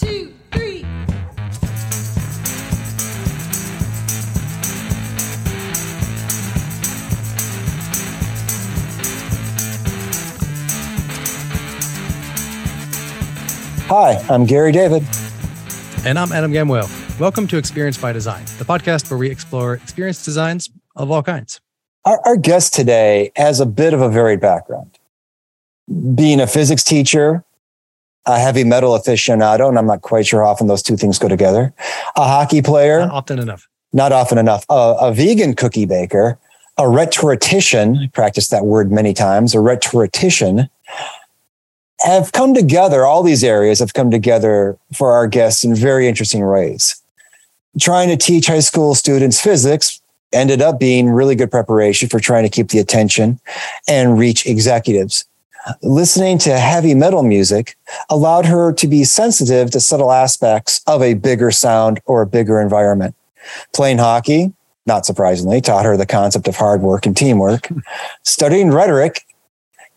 two, three. Hi, I'm Gary David. And I'm Adam Gamwell. Welcome to Experience by Design, the podcast where we explore experience designs of all kinds. Our guest today has a bit of a varied background. Being a physics teacher, a heavy metal aficionado, and I'm not quite sure how often those two things go together, a hockey player. Not often enough. A vegan cookie baker, a rhetorician, I practiced that word many times, a rhetorician, have come together, all these areas have come together for our guests in very interesting ways. Trying to teach high school students physics ended up being really good preparation for trying to keep the attention and reach executives. Listening to heavy metal music allowed her to be sensitive to subtle aspects of a bigger sound or a bigger environment. Playing hockey, not surprisingly, taught her the concept of hard work and teamwork. Studying rhetoric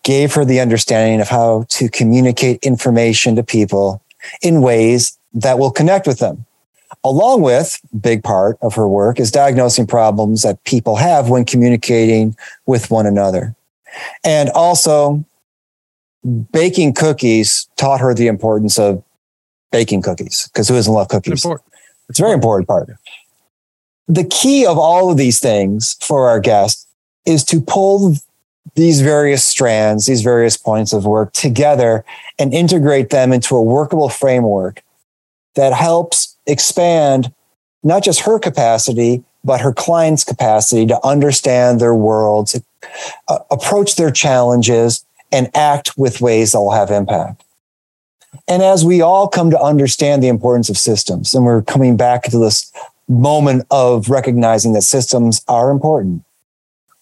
gave her the understanding of how to communicate information to people in ways that will connect with them. Along with, big part of her work is diagnosing problems that people have when communicating with one another. And also, baking cookies taught her the importance of baking cookies, because who doesn't love cookies? It's a very important part. The key of all of these things for our guest is to pull these various strands, these various points of work together and integrate them into a workable framework that helps expand not just her capacity, but her clients' capacity to understand their worlds, approach their challenges, and act with ways that will have impact. And as we all come to understand the importance of systems, and we're coming back to this moment of recognizing that systems are important,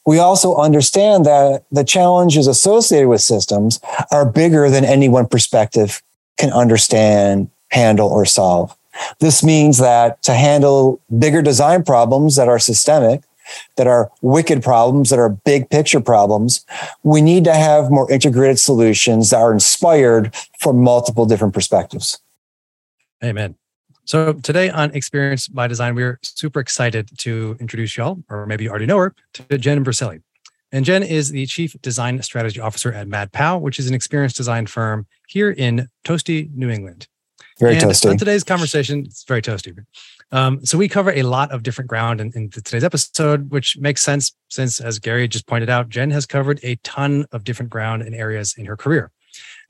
we also understand that the challenges associated with systems are bigger than any one perspective can understand, handle, or solve. This means that to handle bigger design problems that are systemic, that are wicked problems, that are big picture problems, we need to have more integrated solutions that are inspired from multiple different perspectives. Amen. So today on Experience by Design, we're super excited to introduce y'all, or maybe you already know her, to Jen Briselli. And Jen is the Chief Design Strategy Officer at Mad*Pow, which is an experience design firm here in toasty New England. Very toasty. On today's conversation, it's very toasty. So we cover a lot of different ground in today's episode, which makes sense since, as Gary just pointed out, Jen has covered a ton of different ground and areas in her career.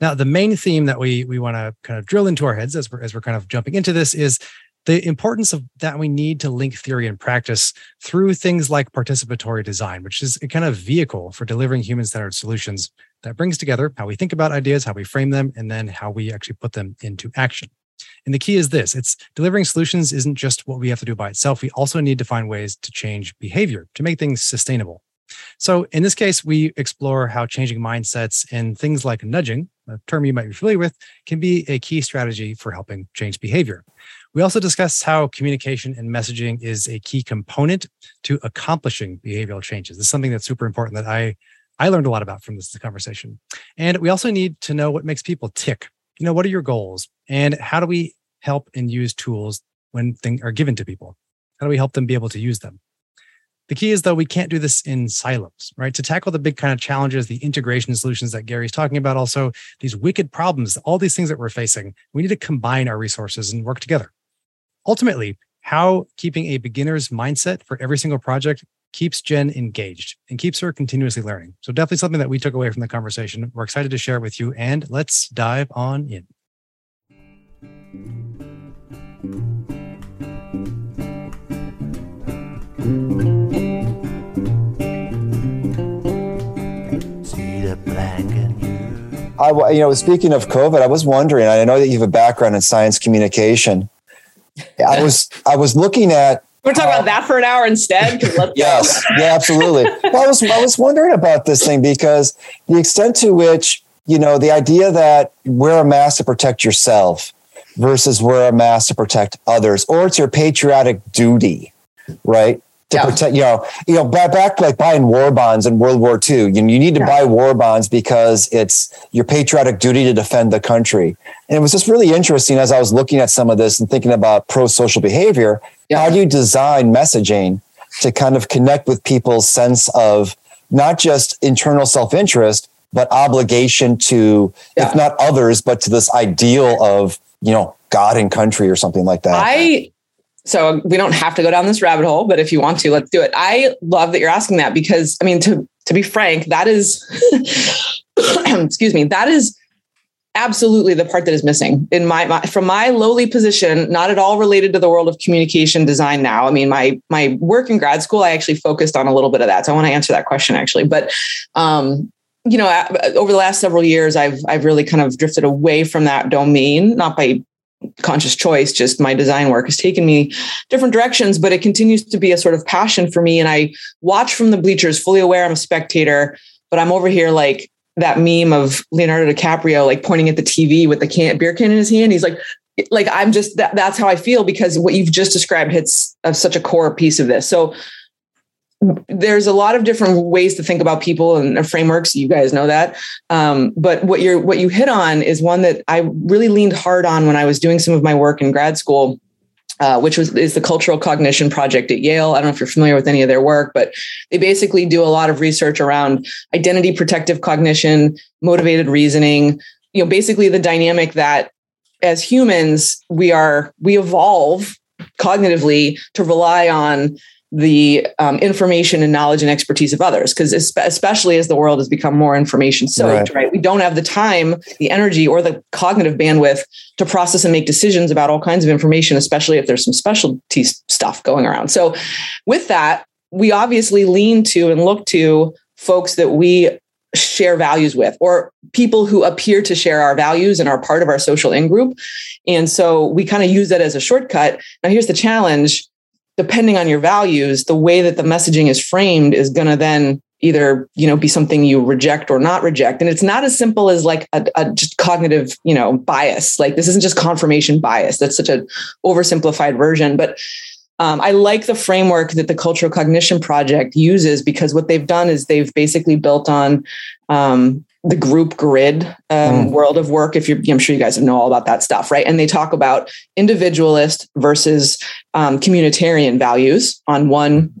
Now, the main theme that we want to kind of drill into our heads as we're kind of jumping into this is the importance of that we need to link theory and practice through things like participatory design, which is a kind of vehicle for delivering human-centered solutions that brings together how we think about ideas, how we frame them, and then how we actually put them into action. And the key is this, it's delivering solutions isn't just what we have to do by itself. We also need to find ways to change behavior, to make things sustainable. So in this case, we explore how changing mindsets and things like nudging, a term you might be familiar with, can be a key strategy for helping change behavior. We also discuss how communication and messaging is a key component to accomplishing behavioral changes. This is something that's super important that I learned a lot about from this conversation. And we also need to know what makes people tick. You know, what are your goals? And how do we help and use tools when things are given to people? How do we help them be able to use them? The key is, though, we can't do this in silos, right? To tackle the big kind of challenges, the integration solutions that Gary's talking about, also these wicked problems, all these things that we're facing, we need to combine our resources and work together. Ultimately, how keeping a beginner's mindset for every single project keeps Jen engaged and keeps her continuously learning. So definitely something that we took away from the conversation. We're excited to share it with you, and let's dive on in. Speaking of COVID, I was wondering, I know that you have a background in science communication. I was looking at. We're talking about that for an hour instead. Yes, yeah, absolutely. Well, I was wondering about this thing because the extent to which, you know, the idea that wear a mask to protect yourself versus wear a mask to protect others, or it's your patriotic duty, right, to protect, back like buying war bonds in World War II, you need to buy war bonds because it's your patriotic duty to defend the country. And it was just really interesting as I was looking at some of this and thinking about pro-social behavior, how do you design messaging to kind of connect with people's sense of not just internal self-interest, but obligation to, if not others, but to this ideal of, God and country or something like that. So we don't have to go down this rabbit hole, but if you want to, let's do it. I love that you're asking that because, to be frank, that is, excuse me, that is absolutely the part that is missing in from my lowly position, not at all related to the world of communication design now. My work in grad school, I actually focused on a little bit of that. So I want to answer that question actually. But, over the last several years, I've really kind of drifted away from that domain, not by conscious choice, just my design work has taken me different directions, but it continues to be a sort of passion for me. And I watch from the bleachers, fully aware I'm a spectator, but I'm over here like that meme of Leonardo DiCaprio, like pointing at the TV with the beer can in his hand. He's like, I'm just, that's how I feel, because what you've just described hits such a core piece of this. So there's a lot of different ways to think about people and frameworks. You guys know that. But what you hit on is one that I really leaned hard on when I was doing some of my work in grad school, which is the Cultural Cognition Project at Yale. I don't know if you're familiar with any of their work, but they basically do a lot of research around identity protective cognition, motivated reasoning, basically the dynamic that as humans, we evolve cognitively to rely on the information and knowledge and expertise of others, because especially as the world has become more information soaked, right? We don't have the time, the energy, or the cognitive bandwidth to process and make decisions about all kinds of information, especially if there's some specialty stuff going around. So with that, we obviously lean to and look to folks that we share values with, or people who appear to share our values and are part of our social in-group. And so we kind of use that as a shortcut. Now, here's the challenge. Depending on your values, the way that the messaging is framed is going to then either, be something you reject or not reject. And it's not as simple as like a just cognitive, bias. Like this isn't just confirmation bias. That's such an oversimplified version. But I like the framework that the Cultural Cognition Project uses, because what they've done is they've basically built on the group grid world of work. I'm sure you guys know all about that stuff, right? And they talk about individualist versus communitarian values on one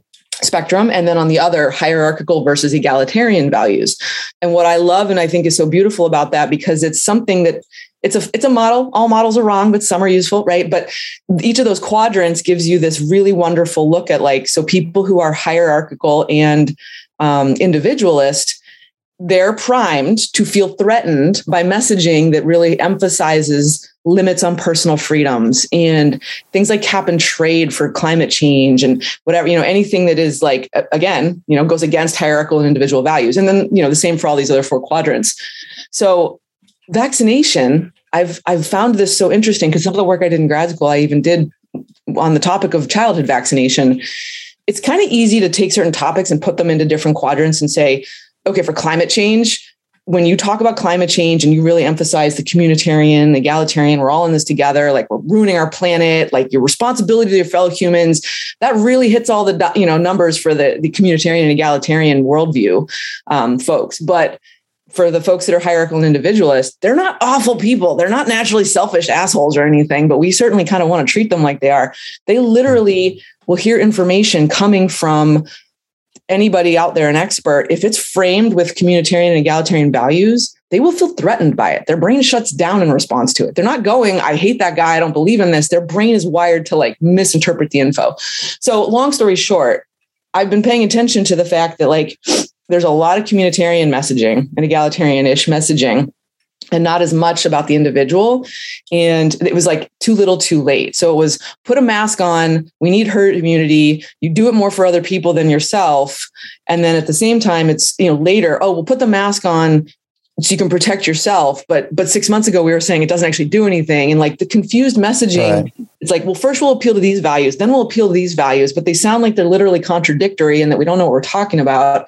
spectrum, and then on the other, hierarchical versus egalitarian values. And what I love and I think is so beautiful about that, because it's something that it's a model. All models are wrong, but some are useful, right? But each of those quadrants gives you this really wonderful look at so people who are hierarchical and individualist, they're primed to feel threatened by messaging that really emphasizes limits on personal freedoms and things like cap and trade for climate change and whatever, anything that is goes against hierarchical and individual values. And then, the same for all these other four quadrants. So vaccination, I've found this so interesting, because some of the work I did in grad school, I even did on the topic of childhood vaccination. It's kind of easy to take certain topics and put them into different quadrants and say, okay, for climate change, when you talk about climate change and you really emphasize the communitarian, egalitarian, we're all in this together, we're ruining our planet, your responsibility to your fellow humans, that really hits all the, numbers for the communitarian and egalitarian worldview folks. But for the folks that are hierarchical and individualist, they're not awful people. They're not naturally selfish assholes or anything, but we certainly kind of want to treat them like they are. They literally will hear information coming from anybody out there, an expert. If it's framed with communitarian and egalitarian values, they will feel threatened by it. Their brain shuts down in response to it. They're not going, I hate that guy, I don't believe in this. Their brain is wired to misinterpret the info. So long story short, I've been paying attention to the fact that there's a lot of communitarian messaging and egalitarian-ish messaging, and not as much about the individual. And it was too little, too late. So it was put a mask on. We need herd immunity. You do it more for other people than yourself. And then at the same time, it's, later, oh, we'll put the mask on so you can protect yourself. But 6 months ago, we were saying it doesn't actually do anything. And the confused messaging, it's well, first we'll appeal to these values, then we'll appeal to these values, but they sound like they're literally contradictory and that we don't know what we're talking about.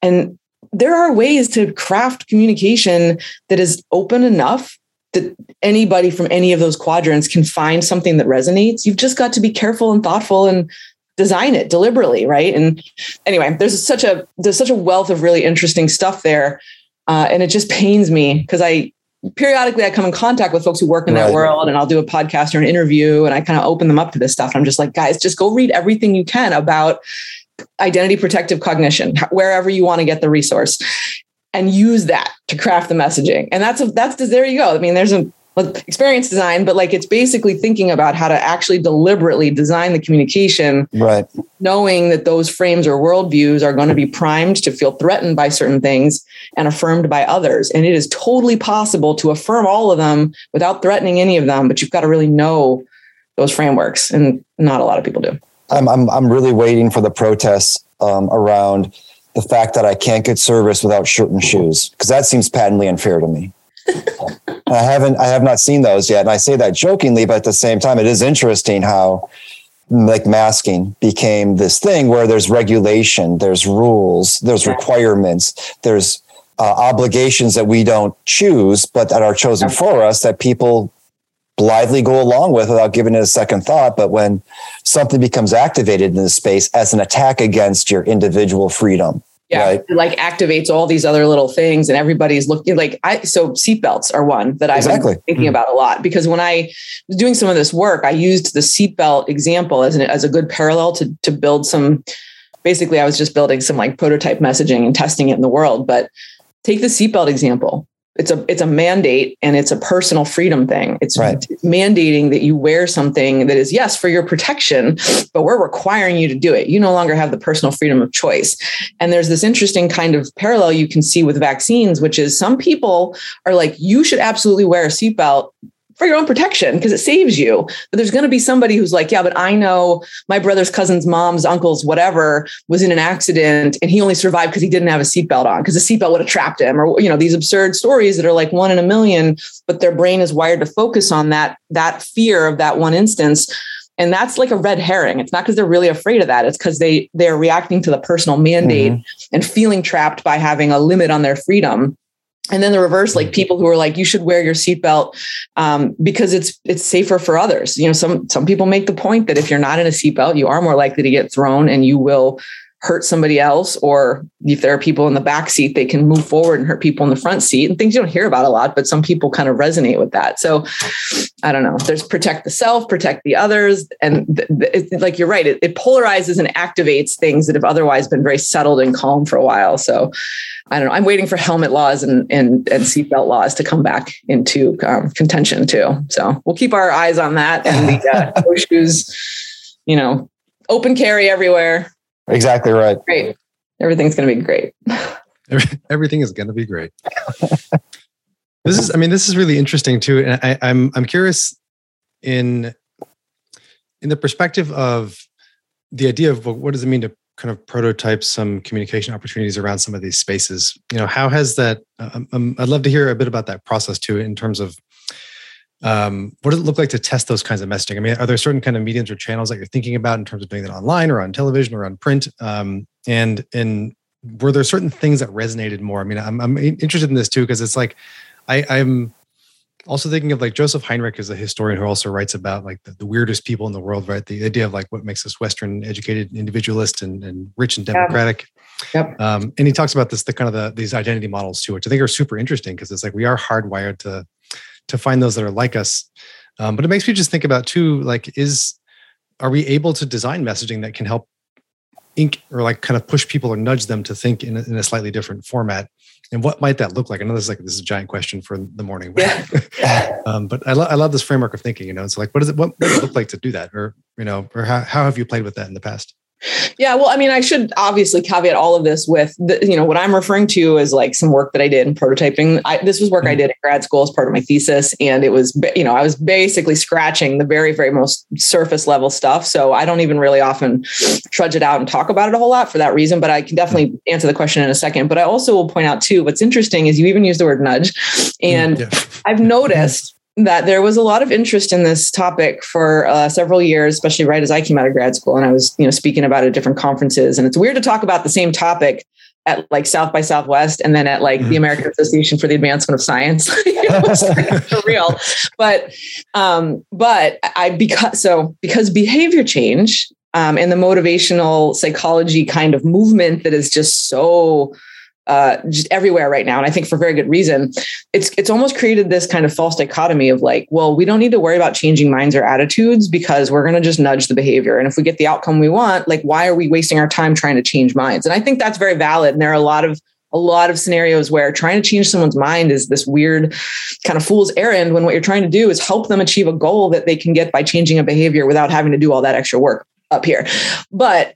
And there are ways to craft communication that is open enough that anybody from any of those quadrants can find something that resonates. You've just got to be careful and thoughtful and design it deliberately, right? And anyway, there's such a wealth of really interesting stuff there, and it just pains me because I periodically come in contact with folks who work in that world, and I'll do a podcast or an interview, and I kind of open them up to this stuff. And I'm just like, guys, just go read everything you can about identity protective cognition, wherever you want to get the resource, and use that to craft the messaging. And that's there you go. I mean, there's an experience design, but like it's basically thinking about how to actually deliberately design the communication, right? Knowing that those frames or worldviews are going to be primed to feel threatened by certain things and affirmed by others. And it is totally possible to affirm all of them without threatening any of them, but you've got to really know those frameworks, and not a lot of people do. I'm really waiting for the protests around the fact that I can't get service without shirt and shoes, because that seems patently unfair to me. I have not seen those yet. And I say that jokingly, but at the same time, it is interesting how like masking became this thing where there's regulation, there's rules, there's requirements, there's obligations that we don't choose, but that are chosen for us, that people blithely go along with without giving it a second thought. But when something becomes activated in this space as an attack against your individual freedom, it like activates all these other little things, and everybody's looking like so seatbelts are one that I've been thinking about a lot, because when I was doing some of this work, I used the seatbelt example as a good parallel to build some, basically I was just building some like prototype messaging and testing it in the world. But take the seatbelt example. It's a mandate, and it's a personal freedom thing. It's mandating that you wear something that is, yes, for your protection, but we're requiring you to do it. You no longer have the personal freedom of choice. And there's this interesting kind of parallel you can see with vaccines, which is some people are like, you should absolutely wear a seatbelt for your own protection because it saves you. But there's going to be somebody who's like, yeah, but I know my brother's cousin's mom's uncle's whatever was in an accident, and he only survived because he didn't have a seatbelt on, because the seatbelt would have trapped him, or, you know, these absurd stories that are like one in a million, but their brain is wired to focus on that fear of that one instance. And that's like a red herring. It's not because they're really afraid of that. It's because they're reacting to the personal mandate and feeling trapped by having a limit on their freedom. And then the reverse, like people who are like, you should wear your seatbelt because it's safer for others. You know, some people make the point that if you're not in a seatbelt, you are more likely to get thrown and you will hurt somebody else. Or if there are people in the back seat, they can move forward and hurt people in the front seat, and things you don't hear about a lot, but some people kind of resonate with that. So I don't know, there's protect the self, protect the others. And like, you're right. It polarizes and activates things that have otherwise been very settled and calm for a while. So I don't know. I'm waiting for helmet laws and seatbelt laws to come back into contention too. So we'll keep our eyes on that, and the no shoes, you know, open carry everywhere. Exactly right. Great. Everything's going to be great. Everything is going to be great. This is really interesting too. And I'm curious in the perspective of the idea of what does it mean to kind of prototype some communication opportunities around some of these spaces. You know, how has that, I'd love to hear a bit about that process too, in terms of what does it look like to test those kinds of messaging? I mean, are there certain kind of mediums or channels that you're thinking about in terms of doing that online or on television or on print? And were there certain things that resonated more? I mean, I'm interested in this too, because it's like, I'm also thinking of like Joseph Heinrich is a historian who also writes about like the weirdest people in the world, right? The idea of like what makes us Western educated individualist and rich and democratic. Yep. And he talks about this, the kind of these identity models too, which I think are super interesting because it's like we are hardwired to find those that are like us. But it makes me just think about too, like are we able to design messaging that can help ink or like kind of push people or nudge them to think in a slightly different format? And what might that look like? I know this is a giant question for the morning, but I love this framework of thinking, you know, it's like, what does it look like to do that? Or, you know, or how have you played with that in the past? Yeah. Well, I mean, I should obviously caveat all of this with, what I'm referring to is like some work that I did in prototyping. This was work I did in grad school as part of my thesis. And it was, I was basically scratching the very, very most surface level stuff. So I don't even really often trudge it out and talk about it a whole lot for that reason, but I can definitely answer the question in a second. But I also will point out too, what's interesting is you even use the word nudge. And I've noticed that there was a lot of interest in this topic for several years, especially right as I came out of grad school, and I was, speaking about it at different conferences. And it's weird to talk about the same topic at like South by Southwest and then at like the American Association for the Advancement of Science. It was like, for real. But because behavior change and the motivational psychology kind of movement that is just so just everywhere right now. And I think for very good reason, it's almost created this kind of false dichotomy of like, well, we don't need to worry about changing minds or attitudes because we're going to just nudge the behavior. And if we get the outcome we want, like, why are we wasting our time trying to change minds? And I think that's very valid. And there are a lot of scenarios where trying to change someone's mind is this weird kind of fool's errand when what you're trying to do is help them achieve a goal that they can get by changing a behavior without having to do all that extra work up here. But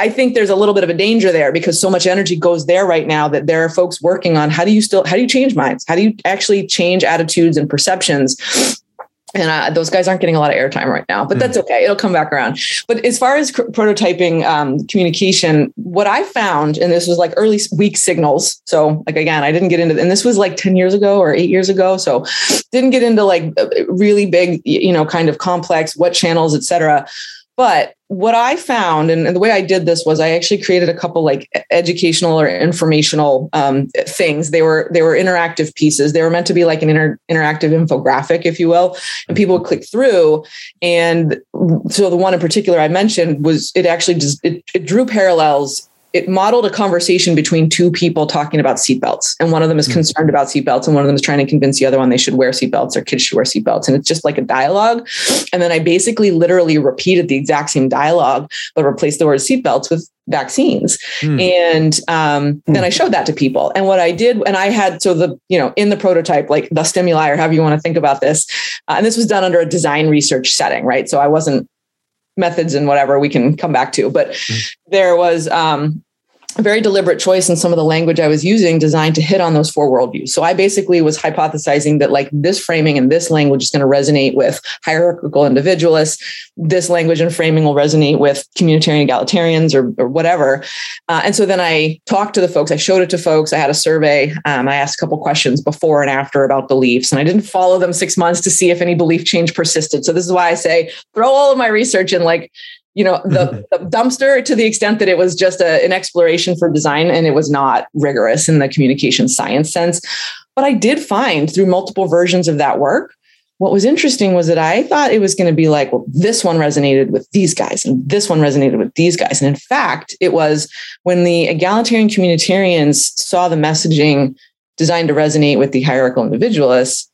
I think there's a little bit of a danger there because so much energy goes there right now that there are folks working on how do you change minds? How do you actually change attitudes and perceptions? And those guys aren't getting a lot of airtime right now, but that's okay. It'll come back around. But as far as prototyping communication, what I found, and this was like early weak signals. So like, again, I didn't get into, and this was like 10 years ago or 8 years ago. So didn't get into like really big, kind of complex, what channels, et cetera. But what I found, and the way I did this was I actually created a couple like educational or informational things. They were interactive pieces. They were meant to be like an interactive infographic, if you will, and people would click through. And so the one in particular I mentioned was it drew parallels. It modeled a conversation between two people talking about seatbelts. And one of them is concerned about seatbelts. And one of them is trying to convince the other one they should wear seatbelts or kids should wear seatbelts. And it's just like a dialogue. And then I basically literally repeated the exact same dialogue, but replaced the word seatbelts with vaccines. And then I showed that to people. And what I did, and I had, in the prototype, like the stimuli or however you want to think about this. And this was done under a design research setting, right? So I wasn't methods and whatever we can come back to, but there was a very deliberate choice in some of the language I was using designed to hit on those four worldviews. So I basically was hypothesizing that like this framing and this language is going to resonate with hierarchical individualists. This language and framing will resonate with communitarian egalitarians or whatever. And so then I talked to the folks, I showed it to folks. I had a survey. I asked a couple questions before and after about beliefs, and I didn't follow them 6 months to see if any belief change persisted. So this is why I say throw all of my research in like, the dumpster to the extent that it was just an exploration for design, and it was not rigorous in the communication science sense. But I did find through multiple versions of that work, what was interesting was that I thought it was going to be like, well, this one resonated with these guys and this one resonated with these guys. And in fact, it was when the egalitarian communitarians saw the messaging designed to resonate with the hierarchical individualists,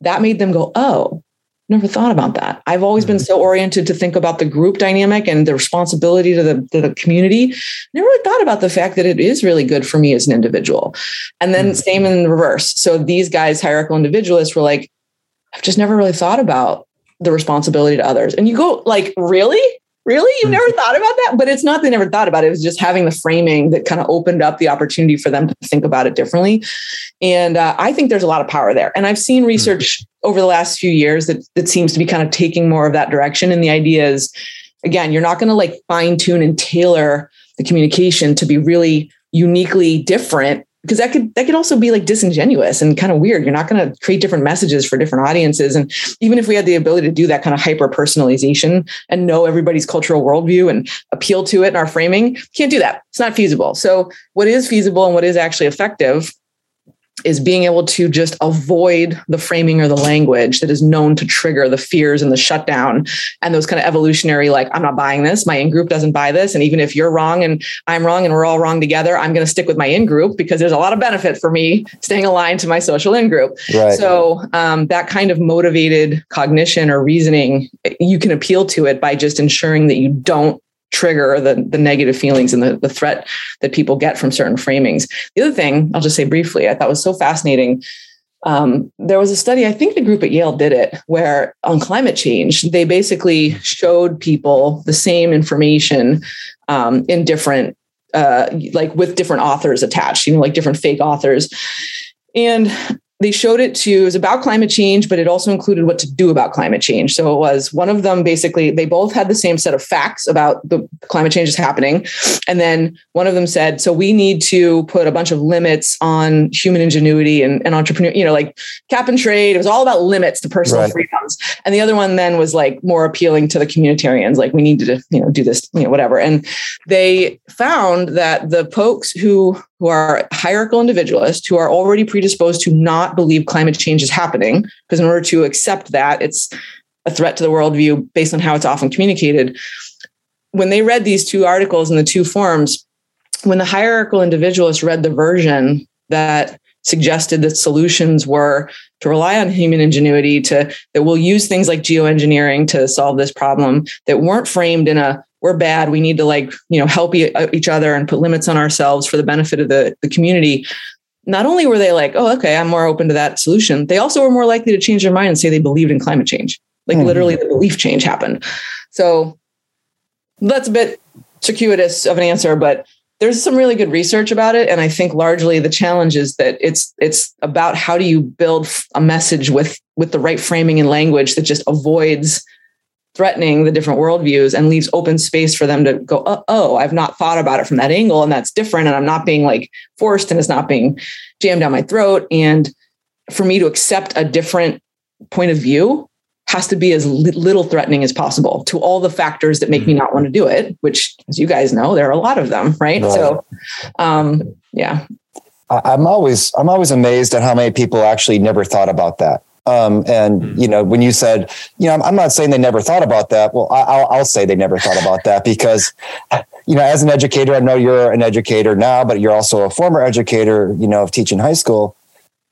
that made them go, oh, never thought about that. I've always been so oriented to think about the group dynamic and the responsibility to the community. Never really thought about the fact that it is really good for me as an individual. And then same in reverse. So these guys, hierarchical individualists, were like, I've just never really thought about the responsibility to others. And you go like, really? You've never thought about that? But it's not they never thought about it. It was just having the framing that kind of opened up the opportunity for them to think about it differently. And I think there's a lot of power there. And I've seen research over the last few years that seems to be kind of taking more of that direction. And the idea is, again, you're not going to like fine tune and tailor the communication to be really uniquely different, because that could also be like disingenuous and kind of weird. You're not going to create different messages for different audiences. And even if we had the ability to do that kind of hyper personalization and know everybody's cultural worldview and appeal to it in our framing, can't do that. It's not feasible. So what is feasible and what is actually effective is being able to just avoid the framing or the language that is known to trigger the fears and the shutdown and those kind of evolutionary, like, I'm not buying this, my in-group doesn't buy this. And even if you're wrong and I'm wrong and we're all wrong together, I'm going to stick with my in-group because there's a lot of benefit for me staying aligned to my social in-group. Right. So that kind of motivated cognition or reasoning, you can appeal to it by just ensuring that you don't trigger the negative feelings and the threat that people get from certain framings. The other thing I'll just say briefly, I thought was so fascinating. There was a study, I think the group at Yale did it, where on climate change, they basically showed people the same information in different, like with different authors attached, like different fake authors. And they showed it to, it was about climate change, but it also included what to do about climate change. So it was one of them, basically, they both had the same set of facts about the climate change is happening. And then one of them said, so we need to put a bunch of limits on human ingenuity and entrepreneur, like cap and trade. It was all about limits to personal freedoms. And the other one then was like more appealing to the communitarians. Like we need to, do this, whatever. And they found that the folks who are hierarchical individualists who are already predisposed to not believe climate change is happening, because in order to accept that it's a threat to the worldview based on how it's often communicated, when they read these two articles in the two forms, when the hierarchical individualists read the version that suggested that solutions were to rely on human ingenuity, that we'll use things like geoengineering to solve this problem, that weren't framed in a, we're bad, we need to help each other and put limits on ourselves for the benefit of the community. Not only were they like, oh, okay, I'm more open to that solution, they also were more likely to change their mind and say they believed in climate change. Literally the belief change happened. So that's a bit circuitous of an answer, but there's some really good research about it. And I think largely the challenge is that it's about how do you build a message with the right framing and language that just avoids threatening the different worldviews and leaves open space for them to go, oh, I've not thought about it from that angle. And that's different. And I'm not being forced, and it's not being jammed down my throat. And for me to accept a different point of view has to be as little threatening as possible to all the factors that make me not want to do it, which, as you guys know, there are a lot of them, right? So, yeah. I'm always amazed at how many people actually never thought about that. When you said, I'm not saying they never thought about that. Well, I'll say they never thought about that because, as an educator, I know you're an educator now, but you're also a former educator, of teaching high school.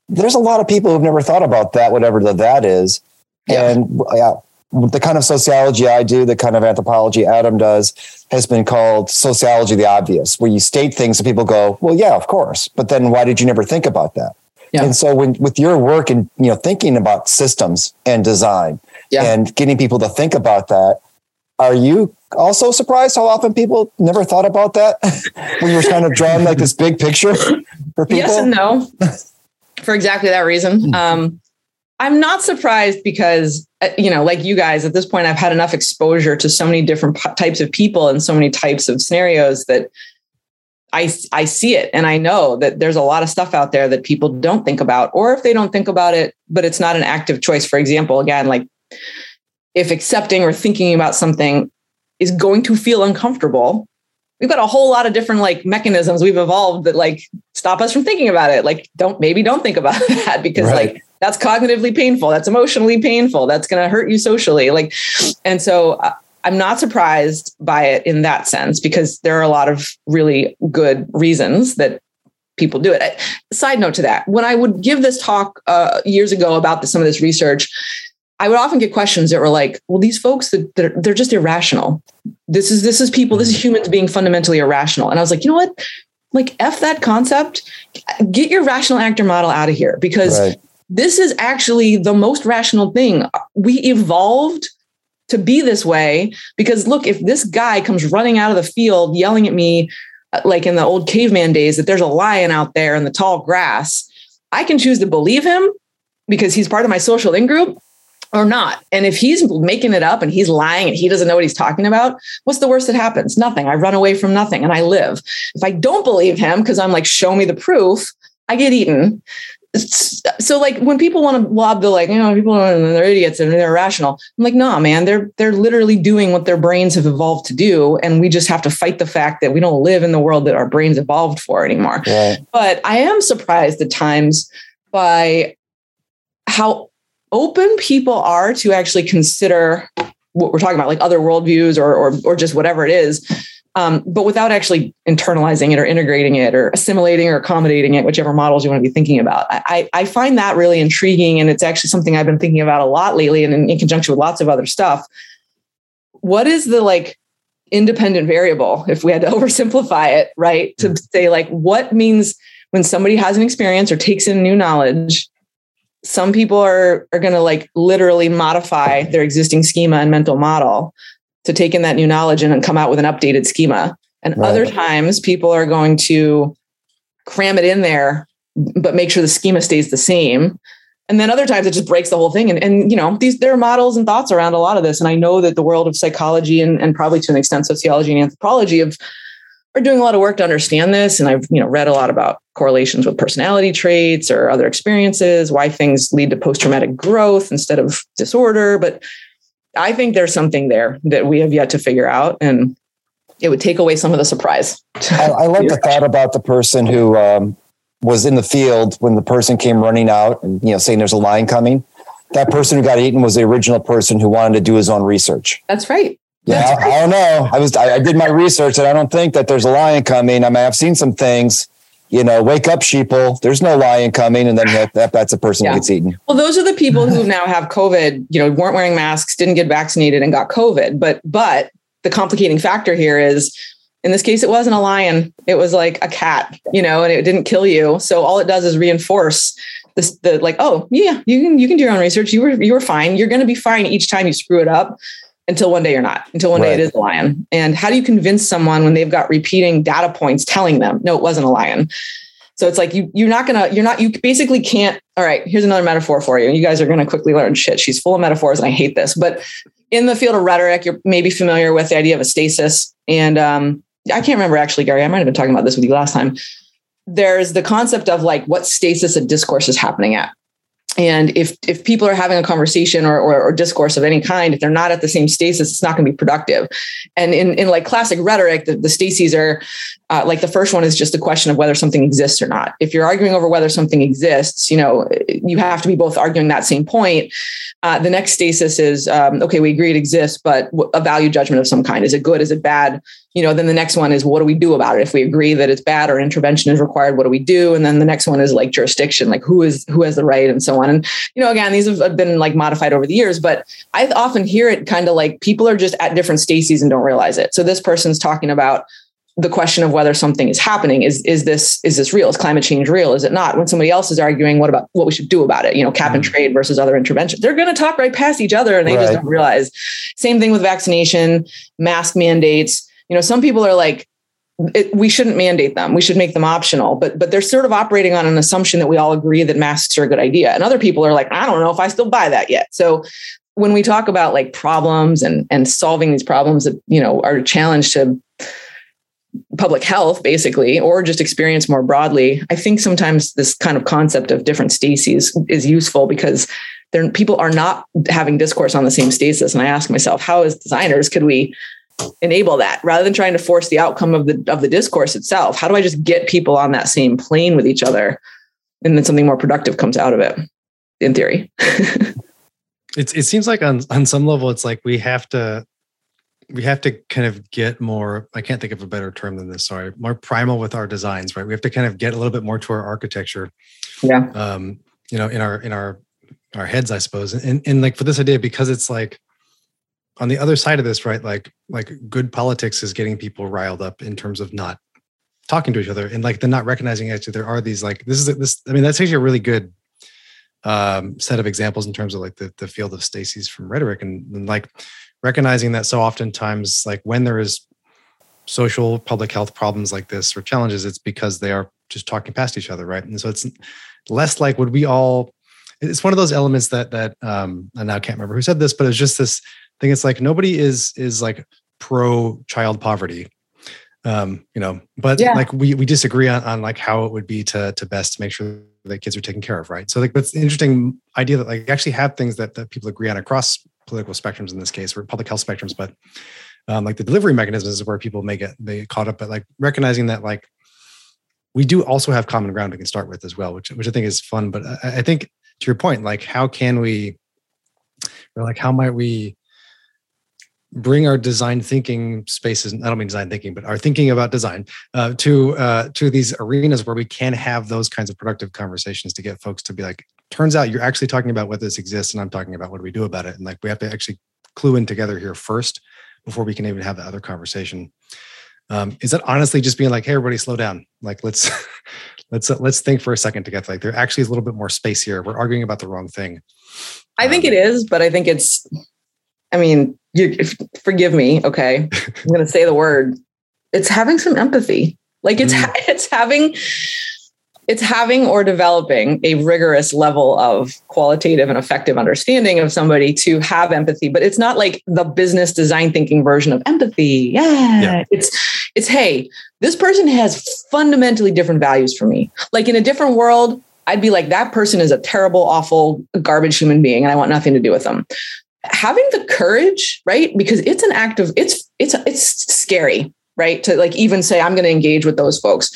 There's a lot of people who've never thought about that, whatever that is. Yeah. And the kind of sociology I do, the kind of anthropology Adam does, has been called sociology of the obvious, where you state things and people go, well, yeah, of course. But then why did you never think about that? Yeah. And so with your work and thinking about systems and design and getting people to think about that, are you also surprised how often people never thought about that when you're kind of drawing this big picture for people? Yes and no, for exactly that reason. I'm not surprised because, you guys, at this point, I've had enough exposure to so many different types of people and so many types of scenarios that I see it. And I know that there's a lot of stuff out there that people don't think about, or if they don't think about it, but it's not an active choice. For example, again, if accepting or thinking about something is going to feel uncomfortable, we've got a whole lot of different mechanisms we've evolved that stop us from thinking about it. Don't think about that because that's cognitively painful. That's emotionally painful. That's going to hurt you socially. And so I'm not surprised by it in that sense, because there are a lot of really good reasons that people do it. Side note to that, when I would give this talk years ago about some of this research, I would often get questions that were well, these folks, they're just irrational. This is people, this is humans being fundamentally irrational. And I was like, you know what? F that concept, get your rational actor model out of here, because this is actually the most rational thing. We evolved to be this way because look, if this guy comes running out of the field, yelling at me, like in the old caveman days, that there's a lion out there in the tall grass, I can choose to believe him because he's part of my social in-group or not. And if he's making it up and he's lying and he doesn't know what he's talking about, what's the worst that happens? Nothing. I run away from nothing and I live. If I don't believe him, because I'm show me the proof, I get eaten. So when people want to lob the people are they're idiots and they're irrational, I'm no, man, they're literally doing what their brains have evolved to do. And we just have to fight the fact that we don't live in the world that our brains evolved for anymore. Right. But I am surprised at times by how open people are to actually consider what we're talking about, other worldviews or just whatever it is. But without actually internalizing it or integrating it or assimilating or accommodating it, whichever models you want to be thinking about. I find that really intriguing. And it's actually something I've been thinking about a lot lately and in conjunction with lots of other stuff. What is the independent variable, if we had to oversimplify it, right? To say what means when somebody has an experience or takes in new knowledge, some people are going to literally modify their existing schema and mental model to take in that new knowledge and come out with an updated schema. And other times people are going to cram it in there, but make sure the schema stays the same. And then other times it just breaks the whole thing. There are models and thoughts around a lot of this. And I know that the world of psychology and probably to an extent sociology and anthropology are doing a lot of work to understand this. And I've read a lot about correlations with personality traits or other experiences, why things lead to post-traumatic growth instead of disorder. But I think there's something there that we have yet to figure out, and it would take away some of the surprise. I love the thought about the person who was in the field when the person came running out and, saying there's a lion coming. That person who got eaten was the original person who wanted to do his own research. That's right. Yeah, I don't know. I did my research, and I don't think that there's a lion coming. I mean, I've seen some things, you know, wake up sheeple, there's no lion coming. And then that's a person who gets eaten. Well, those are the people who now have COVID, you know, weren't wearing masks, didn't get vaccinated and got COVID. But the complicating factor here is, in this case, it wasn't a lion. It was like a cat, you know, and it didn't kill you. So all it does is reinforce this, the like, oh yeah, you can do your own research. You were fine. You're going to be fine each time you screw it up. Until one day you're not, until one day it is a lion. And how do you convince someone when they've got repeating data points telling them, no, it wasn't a lion? So it's like, you basically can't. All right, here's another metaphor for you. You guys are going to quickly learn shit. She's full of metaphors and I hate this, but in the field of rhetoric, you're maybe familiar with the idea of a stasis. And I can't remember actually, Gary, I might've been talking about this with you last time. There's the concept of like what stasis a discourse is happening at. And if people are having a conversation or discourse of any kind, if they're not at the same stasis, it's not going to be productive. And in like classic rhetoric, the stases are like the first one is just a question of whether something exists or not. If you're arguing over whether something exists, you know, you have to be both arguing that same point. The next stasis is, okay, we agree it exists, but a value judgment of some kind. Is it good? Is it bad? You know, then the next one is, what do we do about it? If we agree that it's bad or intervention is required, what do we do? And then the next one is like jurisdiction, like who has the right and so on. And, you know, again, these have been like modified over the years, but I often hear it kind of like people are just at different stases and don't realize it. So this person's talking about the question of whether something is happening. Is this real? Is climate change real? Is it not? When somebody else is arguing, what we should do about it? You know, cap and trade versus other interventions. They're going to talk right past each other and they just don't realize. Same thing with vaccination, mask mandates. You know, some people are like, we shouldn't mandate them. We should make them optional. But they're sort of operating on an assumption that we all agree that masks are a good idea. And other people are like, I don't know if I still buy that yet. So when we talk about like problems and solving these problems that, you know, are a challenge to public health, basically, or just experience more broadly, I think sometimes this kind of concept of different stases is useful because people are not having discourse on the same stasis. And I ask myself, how as designers could we enable that rather than trying to force the outcome of the discourse itself? How do I just get people on that same plane with each other? And then something more productive comes out of it, in theory. It seems like on some level, it's like we have to kind of get more, I can't think of a better term than this, sorry, more primal with our designs, right? We have to kind of get a little bit more to our architecture. Yeah. You know, in our heads, I suppose. And like for this idea, because it's like, on the other side of this, right, like good politics is getting people riled up in terms of not talking to each other and like they're not recognizing actually there are these like this. I mean, that's actually a really good set of examples in terms of like the field of stasis from rhetoric and like recognizing that so oftentimes like when there is social public health problems like this or challenges, it's because they are just talking past each other, right? And so it's less like would we all. It's one of those elements that I now can't remember who said this, but it's just this. I think it's like nobody is like pro child poverty, you know, but like we disagree on like how it would be to best make sure that kids are taken care of, right? So like that's an interesting idea that like actually have things that people agree on across political spectrums in this case or public health spectrums, but like the delivery mechanisms is where people may get caught up, but like recognizing that like we do also have common ground we can start with as well, which I think is fun. But I think to your point, like how can we or like how might we bring our design thinking spaces, I don't mean design thinking, but our thinking about design to these arenas where we can have those kinds of productive conversations to get folks to be like, turns out you're actually talking about what this exists and I'm talking about what do we do about it. And like, we have to actually clue in together here first before we can even have the other conversation. Is that honestly just being like, hey, everybody slow down. Like, let's think for a second together. Like there actually is a little bit more space here. We're arguing about the wrong thing. I think it is, but I think it's, I mean, forgive me. Okay. I'm going to say the word. It's having some empathy. Like it's having or developing a rigorous level of qualitative and effective understanding of somebody to have empathy, but it's not like the business design thinking version of empathy. Yeah. It's, hey, this person has fundamentally different values for me. Like in a different world, I'd be like, that person is a terrible, awful, garbage human being. And I want nothing to do with them. Having the courage, right? Because it's an act of, it's scary, right? To like even say, I'm going to engage with those folks.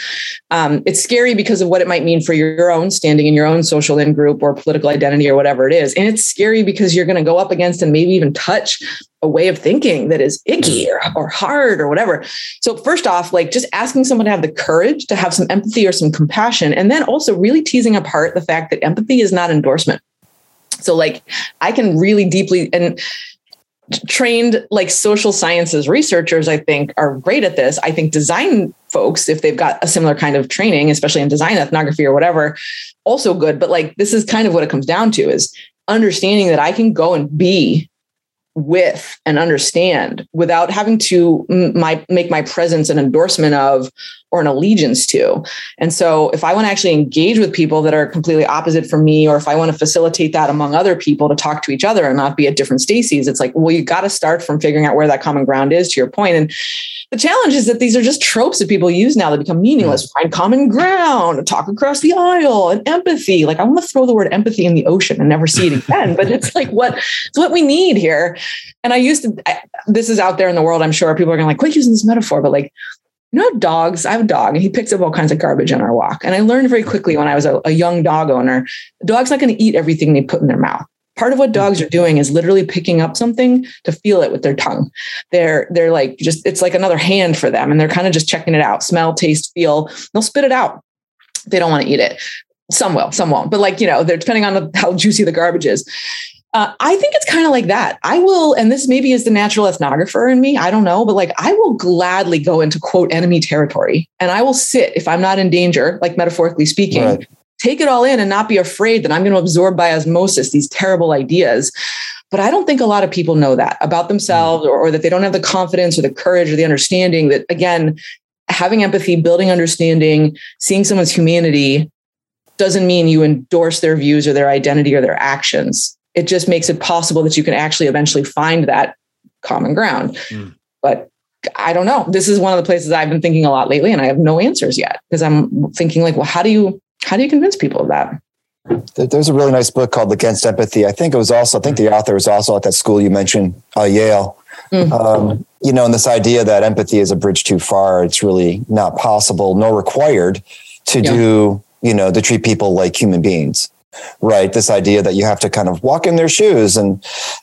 It's scary because of what it might mean for your own standing in your own social in-group or political identity or whatever it is. And it's scary because you're going to go up against and maybe even touch a way of thinking that is icky or hard or whatever. So first off, like just asking someone to have the courage to have some empathy or some compassion, and then also really teasing apart the fact that empathy is not endorsement. So like I can really deeply, and trained like social sciences researchers, I think, are great at this. I think design folks, if they've got a similar kind of training, especially in design ethnography or whatever, also good. But like this is kind of what it comes down to, is understanding that I can go and be with and understand without having to make my presence an endorsement of or an allegiance to. And so if I want to actually engage with people that are completely opposite from me, or if I want to facilitate that among other people to talk to each other and not be at different Stacy's, it's like, well, you got to start from figuring out where that common ground is, to your point. And the challenge is that these are just tropes that people use now that become meaningless. Find common ground, talk across the aisle, and empathy. Like I want to throw the word empathy in the ocean and never see it again, but it's like, it's what we need here. And this is out there in the world. I'm sure people are going to like, quit using this metaphor, but like, you know, dogs, I have a dog and he picks up all kinds of garbage on our walk. And I learned very quickly when I was a young dog owner, the dog's not going to eat everything they put in their mouth. Part of what dogs are doing is literally picking up something to feel it with their tongue. They're like, just, it's like another hand for them. And they're kind of just checking it out, smell, taste, feel. They'll spit it out. They don't want to eat it. Some will, some won't. But like, you know, they're depending on how juicy the garbage is. I think it's kind of like that. I will, and this maybe is the natural ethnographer in me, I don't know, but like, I will gladly go into quote enemy territory, and I will sit, if I'm not in danger, like metaphorically speaking, right. Take it all in and not be afraid that I'm going to absorb by osmosis these terrible ideas. But I don't think a lot of people know that about themselves, or that they don't have the confidence or the courage or the understanding that, again, having empathy, building understanding, seeing someone's humanity doesn't mean you endorse their views or their identity or their actions. It just makes it possible that you can actually eventually find that common ground. But I don't know. This is one of the places I've been thinking a lot lately, and I have no answers yet, because I'm thinking like, well, how do you convince people of that? There's a really nice book called Against Empathy. I think the author was also at that school you mentioned, Yale. Mm-hmm. You know, and this idea that empathy is a bridge too far. It's really not possible nor required to do, you know, to treat people like human beings. Right. This idea that you have to kind of walk in their shoes. And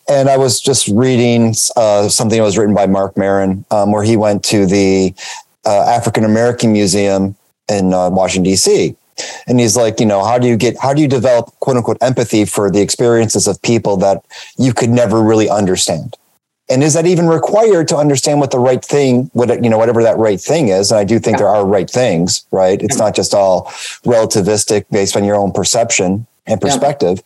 I was just reading something that was written by Mark Maron, where he went to the African-American Museum in Washington, D.C. And he's like, you know, how do you develop quote unquote empathy for the experiences of people that you could never really understand? And is that even required to understand what the right thing, whatever that right thing is? And I do think there are right things, right? It's not just all relativistic based on your own perception and perspective,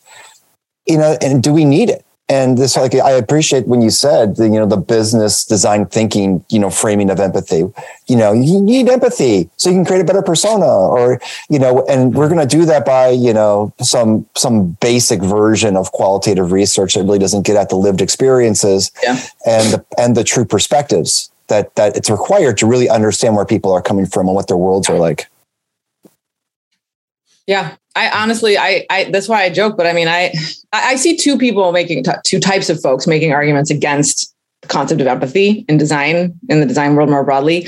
you know, and do we need it? And this, like, I appreciate when you said, the business design thinking, framing of empathy, you need empathy so you can create a better persona, or, and we're going to do that by, some basic version of qualitative research that really doesn't get at the lived experiences and the true perspectives that it's required to really understand where people are coming from and what their worlds are like. Yeah. I honestly, that's why I joke, but I mean, I see two types of folks making arguments against the concept of empathy in design, in the design world more broadly.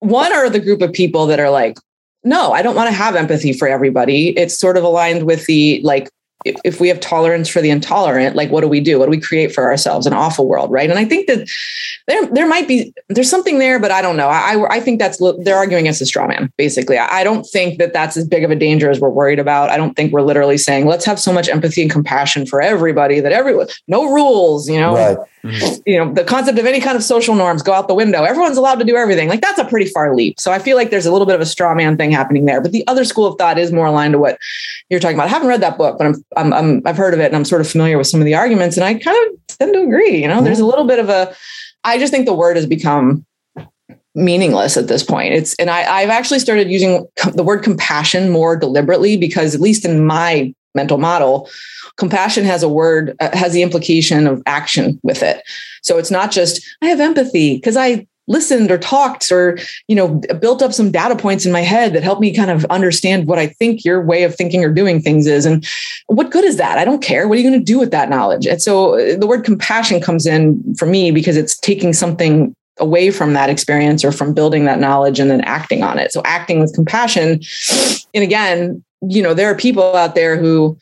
One are the group of people that are like, no, I don't want to have empathy for everybody. It's sort of aligned with the, like, if we have tolerance for the intolerant, like, what do we do? What do we create for ourselves? An awful world, right? And I think that there's something there, but I don't know. I think they're arguing against a straw man, basically. I don't think that that's as big of a danger as we're worried about. I don't think we're literally saying, let's have so much empathy and compassion for everybody that everyone, no rules, right. The concept of any kind of social norms go out the window. Everyone's allowed to do everything. Like, that's a pretty far leap. So I feel like there's a little bit of a straw man thing happening there. But the other school of thought is more aligned to what you're talking about. I haven't read that book, but I've heard of it, and I'm sort of familiar with some of the arguments, and I kind of tend to agree. There's a little bit of I just think the word has become meaningless at this point. I've actually started using the word compassion more deliberately, because at least in my mental model, compassion has has the implication of action with it. So it's not just, I have empathy because I listened or talked or, built up some data points in my head that helped me kind of understand what I think your way of thinking or doing things is. And what good is that? I don't care. What are you going to do with that knowledge? And so the word compassion comes in for me because it's taking something away from that experience or from building that knowledge and then acting on it. So acting with compassion. And again, there are people out there who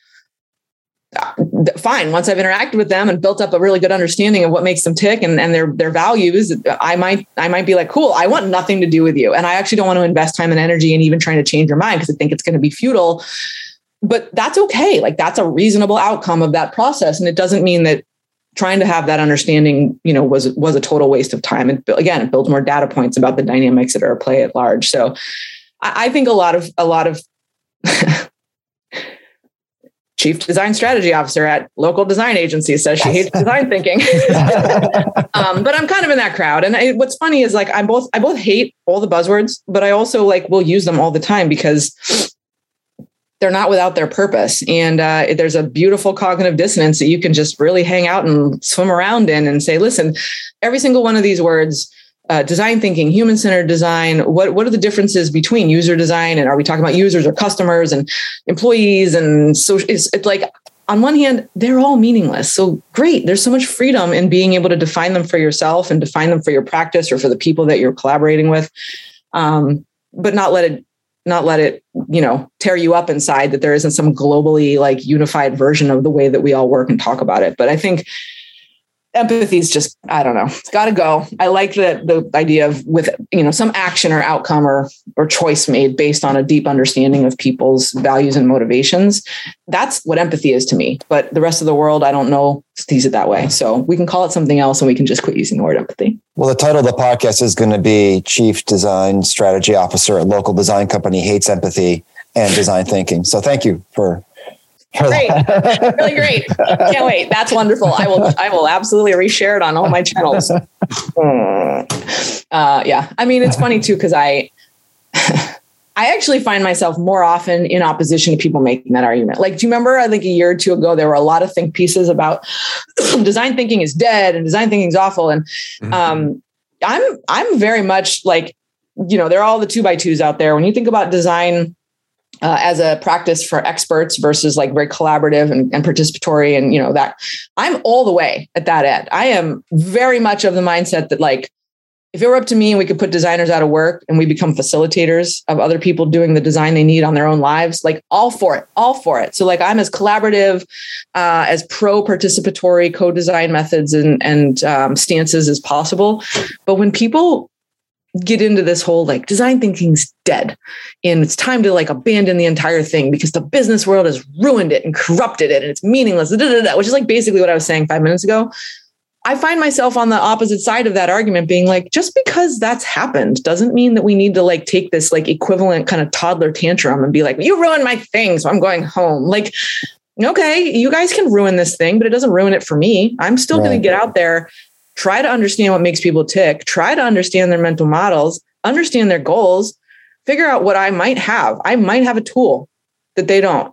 fine. Once I've interacted with them and built up a really good understanding of what makes them tick and their values, I might be like, cool, I want nothing to do with you. And I actually don't want to invest time and energy in even trying to change your mind because I think it's going to be futile. But that's okay. Like, that's a reasonable outcome of that process. And it doesn't mean that trying to have that understanding, you know, was a total waste of time. And again, it builds more data points about the dynamics that are at play at large. So I think a lot of chief design strategy officer at local design agency says she hates design thinking, but I'm kind of in that crowd. And what's funny is, like, I both hate all the buzzwords, but I also, like, will use them all the time because they're not without their purpose. And there's a beautiful cognitive dissonance that you can just really hang out and swim around in and say, listen, every single one of these words, design thinking, human-centered design, what are the differences between user design, and are we talking about users or customers and employees? And so it's like, on one hand, they're all meaningless. So great. There's so much freedom in being able to define them for yourself and define them for your practice or for the people that you're collaborating with. But not let it, you know, tear you up inside that there isn't some globally, like, unified version of the way that we all work and talk about it. But I think empathy is just, I don't know, it's got to go. I like the idea of, with, you know, some action or outcome or choice made based on a deep understanding of people's values and motivations. That's what empathy is to me. But the rest of the world, I don't know, sees it that way. So we can call it something else, and we can just quit using the word empathy. Well, the title of the podcast is going to be Chief Design Strategy Officer at Local Design Company Hates Empathy and Design Thinking. So thank you for great. Really great. Can't wait. That's wonderful. I will absolutely reshare it on all my channels. Yeah. I mean, it's funny too, because I actually find myself more often in opposition to people making that argument. Like, do you remember, I think a year or two ago, there were a lot of think pieces about design thinking is dead and design thinking is awful. And I'm very much like, you know, there are all the 2x2s out there. When you think about design as a practice for experts versus, like, very collaborative and participatory, and, you know, that I'm all the way at that end. I am very much of the mindset that, like, if it were up to me and we could put designers out of work and we become facilitators of other people doing the design they need on their own lives, like, all for it. So, like, I'm as collaborative, as pro-participatory co-design methods and stances as possible. But when people get into this whole, like, design thinking's dead and it's time to, like, abandon the entire thing because the business world has ruined it and corrupted it and it's meaningless, which is, like, basically what I was saying 5 minutes ago. I find myself on the opposite side of that argument being like, just because that's happened doesn't mean that we need to, like, take this, like, equivalent kind of toddler tantrum and be like, you ruined my thing, so I'm going home. Like, okay, you guys can ruin this thing, but it doesn't ruin it for me. I'm still going to get out there, try to understand what makes people tick, try to understand their mental models, understand their goals, figure out what I might have. I might have a tool that they don't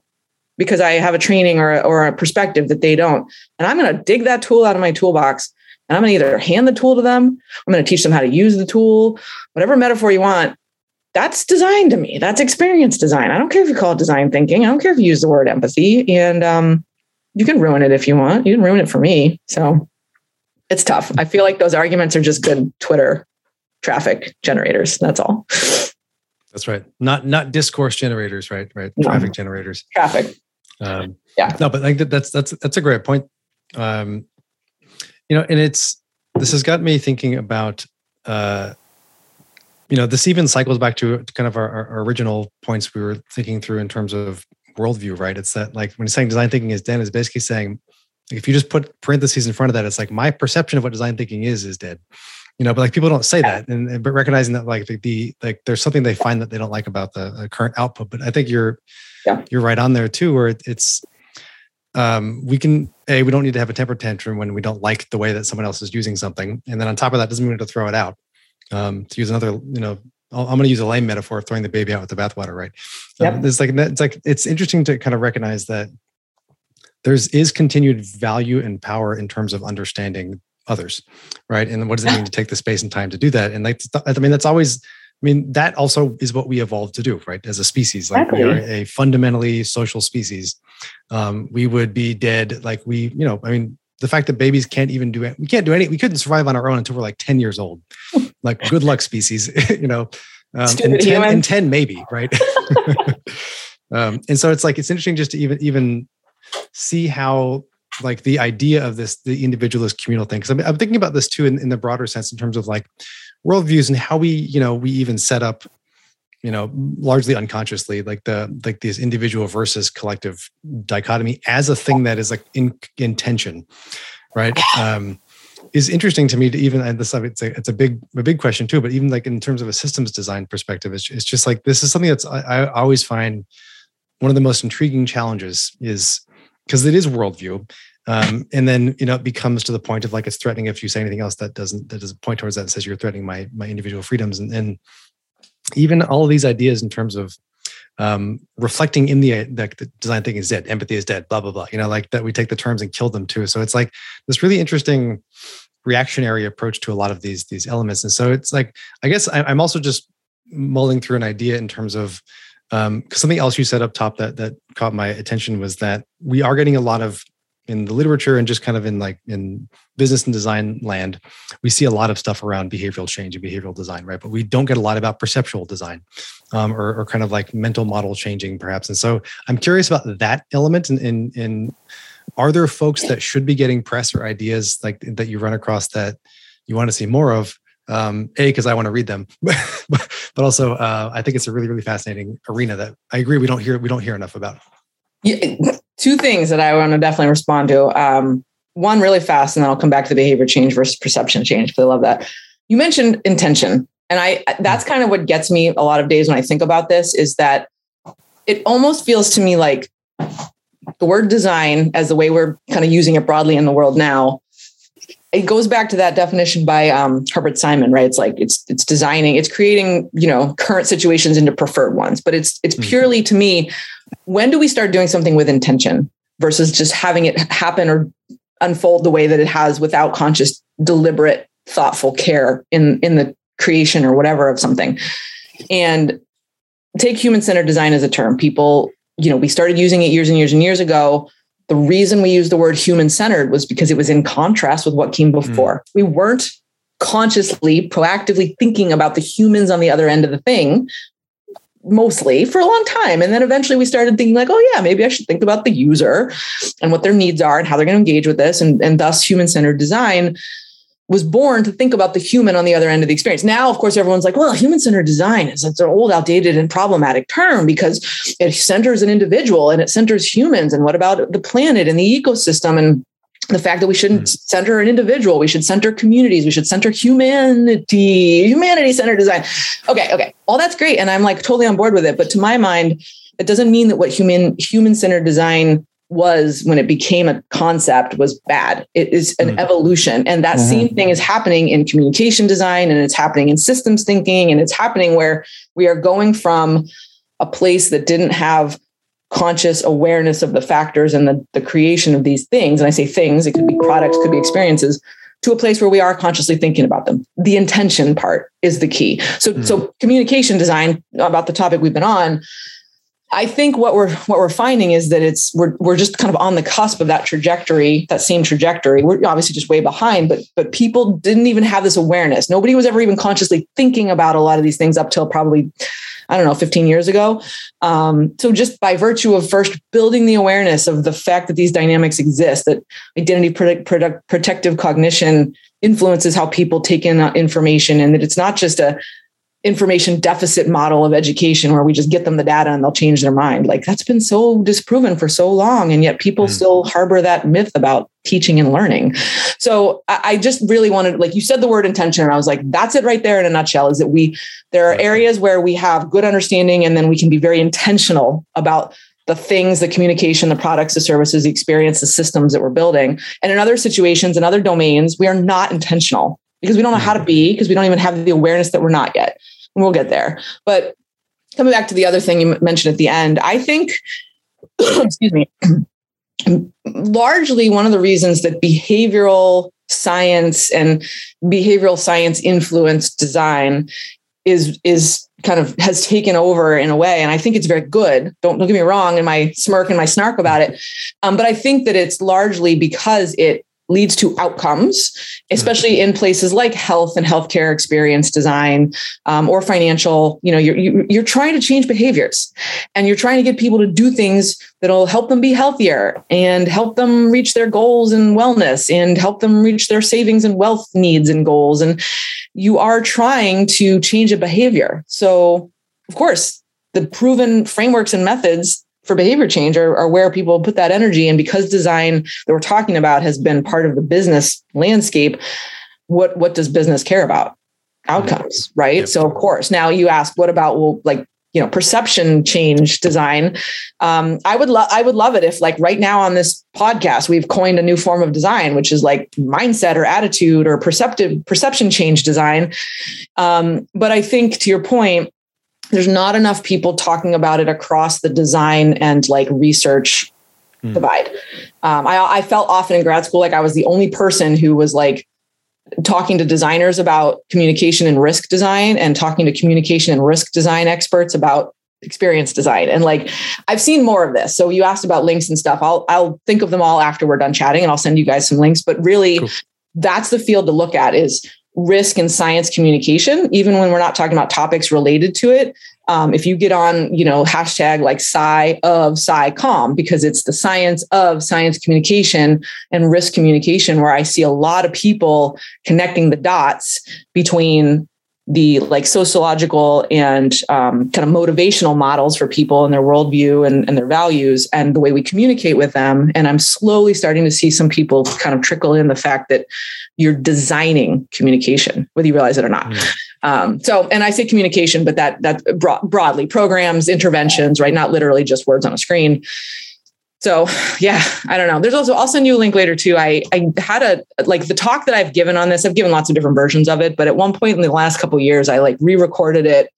because I have a training or a perspective that they don't. And I'm going to dig that tool out of my toolbox, and I'm going to either hand the tool to them, I'm going to teach them how to use the tool, whatever metaphor you want. That's design to me. That's experience design. I don't care if you call it design thinking. I don't care if you use the word empathy. And you can ruin it if you want. You can ruin it for me. So it's tough. I feel like those arguments are just good Twitter traffic generators. That's all. That's right. Not discourse generators, right? Right. No. Traffic generators. Traffic. Yeah. No, but I think that's a great point. You know, and this has got me thinking about, you know, this even cycles back to kind of our original points we were thinking through in terms of worldview, right? It's that, like, when you're saying design thinking is dead, it's basically saying, if you just put parentheses in front of that, it's like, my perception of what design thinking is dead, you know, but, like, people don't say that, but recognizing that, like, like, there's something they find that they don't like about the current output. But I think you're right on there too, where it's, we don't need to have a temper tantrum when we don't like the way that someone else is using something. And then on top of that, doesn't mean to throw it out, to use another, you know, I'm going to use a lame metaphor of throwing the baby out with the bathwater, right? Yep. It's interesting to kind of recognize that there is continued value and power in terms of understanding others, right? And what does it mean to take the space and time to do that? And, like, I mean, that also is what we evolved to do, right? As a species, like, exactly. We are a fundamentally social species. We would be dead. Like, the fact that babies can't even do it, we couldn't survive on our own until we're, like, 10 years old. Like, good luck, species, you know, and 10 maybe, right? And so it's like, it's interesting just to even see how like the idea of this, the individualist communal thing. Because I'm thinking about this too in the broader sense in terms of like worldviews and how we, you know, we even set up, you know, largely unconsciously, like this individual versus collective dichotomy as a thing that is like in tension, right? Is interesting to me to even at this level. It's a big question too, but even like in terms of a systems design perspective, it's just like, this is something that's, I always find one of the most intriguing challenges is because it is worldview. And then, you know, it becomes to the point of like, it's threatening if you say anything else that doesn't point towards that and says you're threatening my individual freedoms. And even all of these ideas in terms of reflecting in the design thinking is dead, empathy is dead, blah, blah, blah, you know, like that we take the terms and kill them too. So it's like this really interesting reactionary approach to a lot of these elements. And so it's like, I guess I'm also just mulling through an idea in terms of, because something else you said up top that caught my attention was that we are getting a lot of, in the literature and just kind of in business and design land, we see a lot of stuff around behavioral change and behavioral design, right? But we don't get a lot about perceptual design or kind of like mental model changing perhaps. And so I'm curious about that element. And are there folks that should be getting press or ideas like that you run across that you want to see more of? Because I want to read them, but also I think it's a really, really fascinating arena that I agree we don't hear enough about. Yeah, two things that I want to definitely respond to. One really fast, and then I'll come back to the behavior change versus perception change, because I love that. You mentioned intention. And that's kind of what gets me a lot of days when I think about this, is that it almost feels to me like the word design, as the way we're kind of using it broadly in the world now, it goes back to that definition by Herbert Simon, right? It's like, it's designing, it's creating, you know, current situations into preferred ones, but it's purely to me, when do we start doing something with intention versus just having it happen or unfold the way that it has without conscious, deliberate, thoughtful care in the creation or whatever of something? And take human-centered design as a term. People, you know, we started using it years and years and years ago. The reason we used the word human-centered was because it was in contrast with what came before. We weren't consciously, proactively thinking about the humans on the other end of the thing, mostly for a long time. And then eventually we started thinking like, oh yeah, maybe I should think about the user and what their needs are and how they're going to engage with this. And thus human-centered design was born to think about the human on the other end of the experience. Now, of course, everyone's like, well, human-centered design is an old, outdated, and problematic term because it centers an individual and it centers humans. And what about the planet and the ecosystem and the fact that we shouldn't center an individual, we should center communities, we should center humanity-centered design. Okay. All that's great. And I'm like totally on board with it. But to my mind, it doesn't mean that what human-centered design was when it became a concept was bad. It is an evolution. And that same thing is happening in communication design, and it's happening in systems thinking. And it's happening where we are going from a place that didn't have conscious awareness of the factors and the creation of these things. And I say things, it could be products, could be experiences, to a place where we are consciously thinking about them. The intention part is the key. So communication design, about the topic we've been on, I think what we're finding is that we're just kind of on the cusp of that trajectory, that same trajectory. We're obviously just way behind, but people didn't even have this awareness. Nobody was ever even consciously thinking about a lot of these things up till probably, I don't know, 15 years ago. So just by virtue of first building the awareness of the fact that these dynamics exist, that identity protective cognition influences how people take in information, and that it's not just a information deficit model of education where we just get them the data and they'll change their mind. Like, that's been so disproven for so long. And yet people still harbor that myth about teaching and learning. So I just really wanted, like you said, the word intention. And I was like, that's it right there in a nutshell, is that there are areas where we have good understanding, and then we can be very intentional about the things, the communication, the products, the services, the experience, the systems that we're building. And in other situations and other domains, we are not intentional because we don't know how to be, because we don't even have the awareness that we're not yet. We'll get there. But coming back to the other thing you mentioned at the end, I think, excuse me, largely one of the reasons that behavioral science influenced design is kind of has taken over in a way. And I think it's very good. Don't get me wrong in my smirk and my snark about it. But I think that it's largely because it leads to outcomes, especially in places like health and healthcare, experience design, or financial. You know, you're trying to change behaviors, and you're trying to get people to do things that'll help them be healthier and help them reach their goals and wellness and help them reach their savings and wealth needs and goals. And you are trying to change a behavior. So, of course, the proven frameworks and methods for behavior change are where people put that energy. And because design that we're talking about has been part of the business landscape, what does business care about? Outcomes, right? Yep. So of course, now you ask, what about, well, like, you know, perception change design? I would love it if, like, right now on this podcast, we've coined a new form of design, which is like mindset or attitude or perception change design. But I think, to your point, there's not enough people talking about it across the design and like research divide. I felt often in grad school like I was the only person who was like talking to designers about communication and risk design, and talking to communication and risk design experts about experience design. And like, I've seen more of this. So you asked about links and stuff. I'll think of them all after we're done chatting, and I'll send you guys some links. But really, cool. That's the field to look at, is risk and science communication, even when we're not talking about topics related to it. If you get on, you know, hashtag like SciComm, because it's the science of science communication and risk communication, where I see a lot of people connecting the dots between the like sociological and kind of motivational models for people and their worldview and their values and the way we communicate with them. And I'm slowly starting to see some people kind of trickle in the fact that you're designing communication, whether you realize it or not. And I say communication, but broadly, programs, interventions, right? Not literally just words on a screen. So yeah, I don't know. There's also, I'll send you a link later too. I had the talk that I've given on this, I've given lots of different versions of it, but at one point in the last couple of years, I like re-recorded it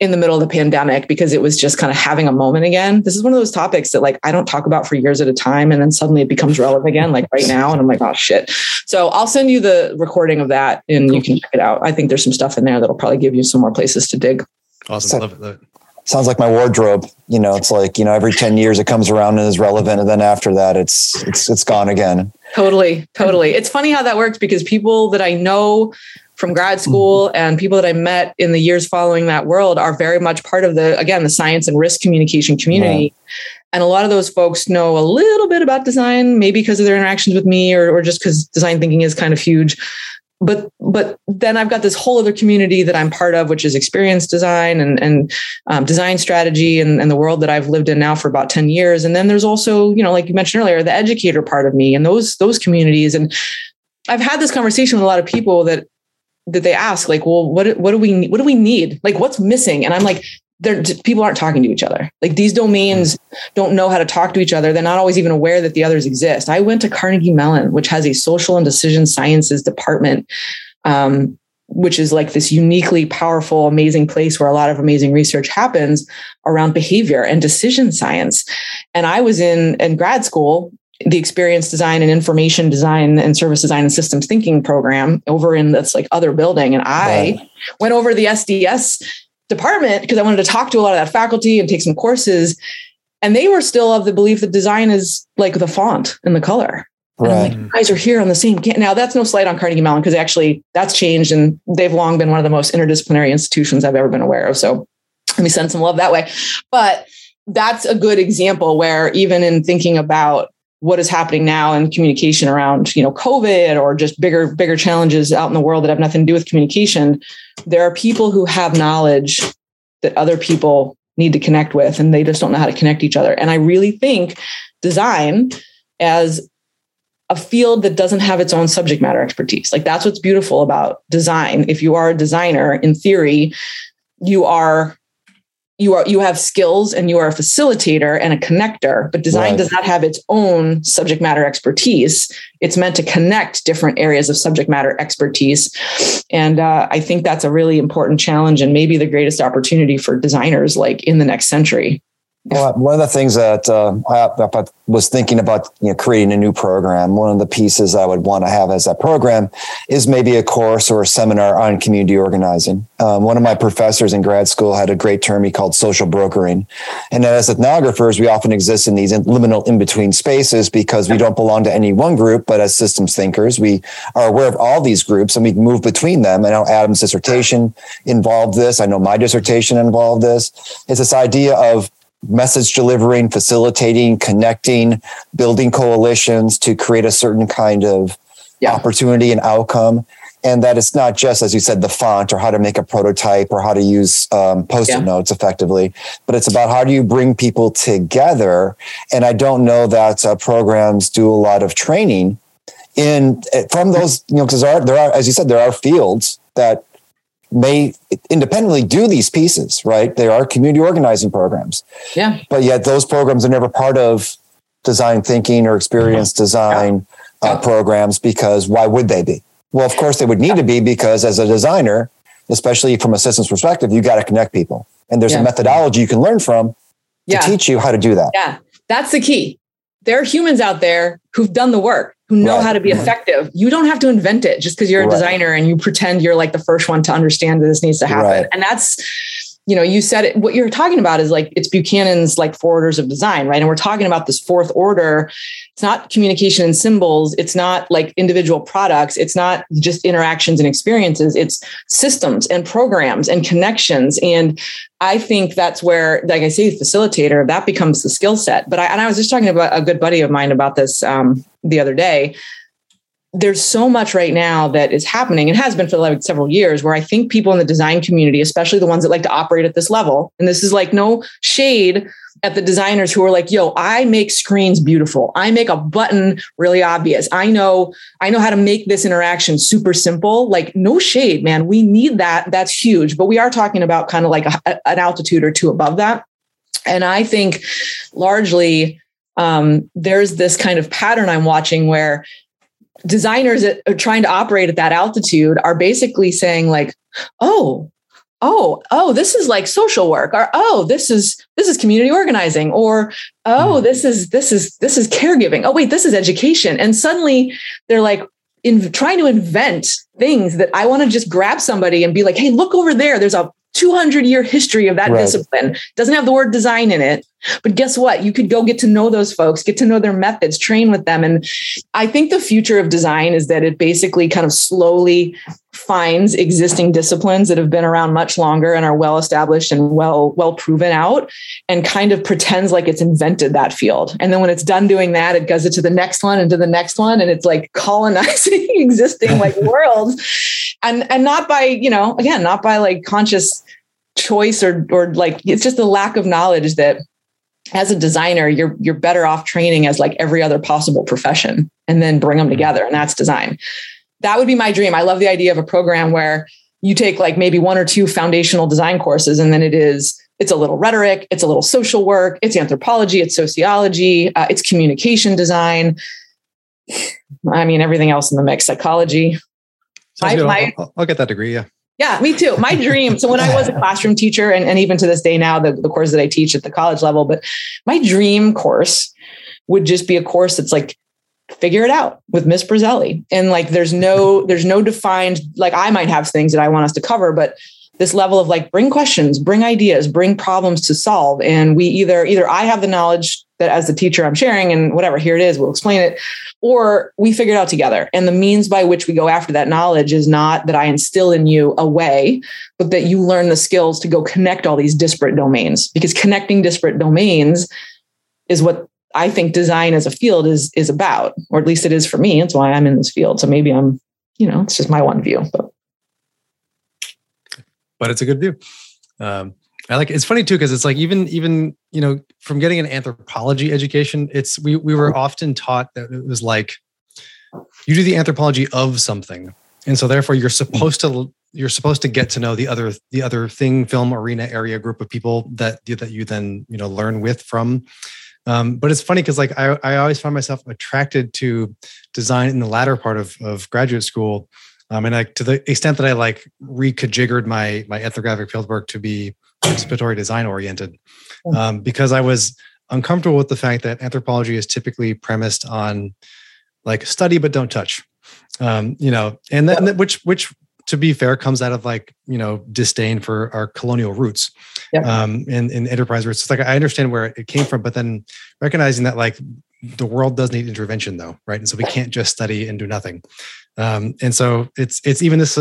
in the middle of the pandemic because it was just kind of having a moment again. This is one of those topics that like, I don't talk about for years at a time, and then suddenly it becomes relevant again, like right now. And I'm like, oh shit. So I'll send you the recording of that and you can check it out. I think there's some stuff in there that'll probably give you some more places to dig. Awesome. So, love it. Sounds like my wardrobe. You know, it's like, you know, every 10 years it comes around and is relevant. And then after that, it's gone again. Totally. It's funny how that works, because people that I know from grad school and people that I met in the years following that world are very much part of the science and risk communication community. Yeah. And a lot of those folks know a little bit about design, maybe because of their interactions with me or just because design thinking is kind of huge. But then I've got this whole other community that I'm part of, which is experience design and design strategy and the world that I've lived in now for about 10 years. And then there's also, you know, like you mentioned earlier, the educator part of me and those communities. And I've had this conversation with a lot of people that they ask, like, well, what do we need? Like, what's missing? And I'm like, people aren't talking to each other. Like, these domains don't know how to talk to each other. They're not always even aware that the others exist. I went to Carnegie Mellon, which has a Social and Decision Sciences Department, which is like this uniquely powerful, amazing place where a lot of amazing research happens around behavior and decision science. And I was in grad school, the experience design and information design and service design and systems thinking program over in this like other building. And I went over to the SDS department because I wanted to talk to a lot of that faculty and take some courses. And they were still of the belief that design is like the font and the color. Right. And I'm like, you guys are here on the same campus. Now, that's no slight on Carnegie Mellon, because actually that's changed and they've long been one of the most interdisciplinary institutions I've ever been aware of. So let me send some love that way. But that's a good example where, even in thinking about what is happening now in communication around, you know, COVID or just bigger challenges out in the world that have nothing to do with communication, there are people who have knowledge that other people need to connect with, and they just don't know how to connect each other. And I really think design as a field that doesn't have its own subject matter expertise, like, that's what's beautiful about design. If you are a designer, in theory, you have skills and you are a facilitator and a connector, but design does not have its own subject matter expertise. It's meant to connect different areas of subject matter expertise. And I think that's a really important challenge, and maybe the greatest opportunity for designers, like, in the next century. Well, one of the things that I was thinking about, creating a new program, one of the pieces I would want to have as that program is maybe a course or a seminar on community organizing. One of my professors in grad school had a great term he called social brokering. And as ethnographers, we often exist in these liminal in-between spaces because we don't belong to any one group, but as systems thinkers, we are aware of all these groups and we move between them. I know Adam's dissertation involved this. I know my dissertation involved this. It's this idea of message delivering, facilitating, connecting, building coalitions to create a certain kind of opportunity and outcome. And that it's not just, as you said, the font or how to make a prototype or how to use Post-it notes effectively, but it's about how do you bring people together. And I don't know that programs do a lot of training from those, because there are, as you said, there are fields that may independently do these pieces, right? There are community organizing programs. Yeah. But yet those programs are never part of design thinking or experience design programs, because why would they be? Well, of course they would need to be, because as a designer, especially from a systems perspective, you got to connect people. And there's a methodology you can learn from to teach you how to do that. Yeah. That's the key. There are humans out there who've done the work, who know how to be effective. You don't have to invent it just because you're a designer and you pretend you're like the first one to understand that this needs to happen. Right. And that's, you said it, what you're talking about is like, it's Buchanan's like four orders of design, right? And we're talking about this fourth order. It's not communication and symbols. It's not like individual products. It's not just interactions and experiences. It's systems and programs and connections. And I think that's where, like I say, the facilitator, that becomes the skill set. But I was just talking about a good buddy of mine about this the other day. There's so much right now that is happening and has been for like several years, where I think people in the design community, especially the ones that like to operate at this level, and this is like no shade at the designers who are like, yo, I make screens beautiful. I make a button really obvious. I know how to make this interaction super simple. Like, no shade, man. We need that. That's huge. But we are talking about kind of like an altitude or two above that. And I think largely there's this kind of pattern I'm watching where designers that are trying to operate at that altitude are basically saying like, oh, this is like social work, or, oh, this is community organizing, or, oh, this is caregiving. Oh, wait, this is education. And suddenly they're like trying to invent things that I want to just grab somebody and be like, hey, look over there. There's a 200-year history of that discipline. Doesn't have the word design in it, but guess what? You could go get to know those folks, get to know their methods, train with them. And I think the future of design is that it basically kind of slowly finds existing disciplines that have been around much longer and are well-established and well proven out, and kind of pretends like it's invented that field. And then when it's done doing that, it goes to the next one and to the next one. And it's like colonizing existing like worlds, and not by, again, not by like conscious choice or like, it's just the lack of knowledge that as a designer, you're better off training as like every other possible profession and then bring them together. And that's design. That would be my dream. I love the idea of a program where you take like maybe one or two foundational design courses, and then it's a little rhetoric, it's a little social work, it's anthropology, it's sociology, it's communication design. I mean, everything else in the mix, psychology. I'll get that degree. Yeah. Yeah, me too. My dream. So when I was a classroom teacher, and even to this day now, the course that I teach at the college level, but my dream course would just be a course that's like, figure it out with Ms. Briselli. And like, there's no defined, like I might have things that I want us to cover, but this level of like, bring questions, bring ideas, bring problems to solve. And we either I have the knowledge that as the teacher I'm sharing, and whatever, here it is, we'll explain it, or we figure it out together. And the means by which we go after that knowledge is not that I instill in you a way, but that you learn the skills to go connect all these disparate domains, because connecting disparate domains is what I think design as a field is about, or at least it is for me. That's why I'm in this field. So maybe I'm, it's just my one view, but it's a good view. I like, it's funny too, because it's like, even, from getting an anthropology education, it's, we were often taught that it was like, you do the anthropology of something. And so therefore you're supposed to get to know the other thing, film, arena, area, group of people that you then, learn with from. But it's funny because like I always find myself attracted to design in the latter part of graduate school. And to the extent that I like re-kajiggered my ethnographic fieldwork to be participatory design oriented, because I was uncomfortable with the fact that anthropology is typically premised on like study, but don't touch, you know, and then which to be fair comes out of like, you know, disdain for our colonial roots, and enterprise roots. It's like, I understand where it came from, but then recognizing that like the world does need intervention though. Right. And so we can't just study and do nothing. And so it's even this,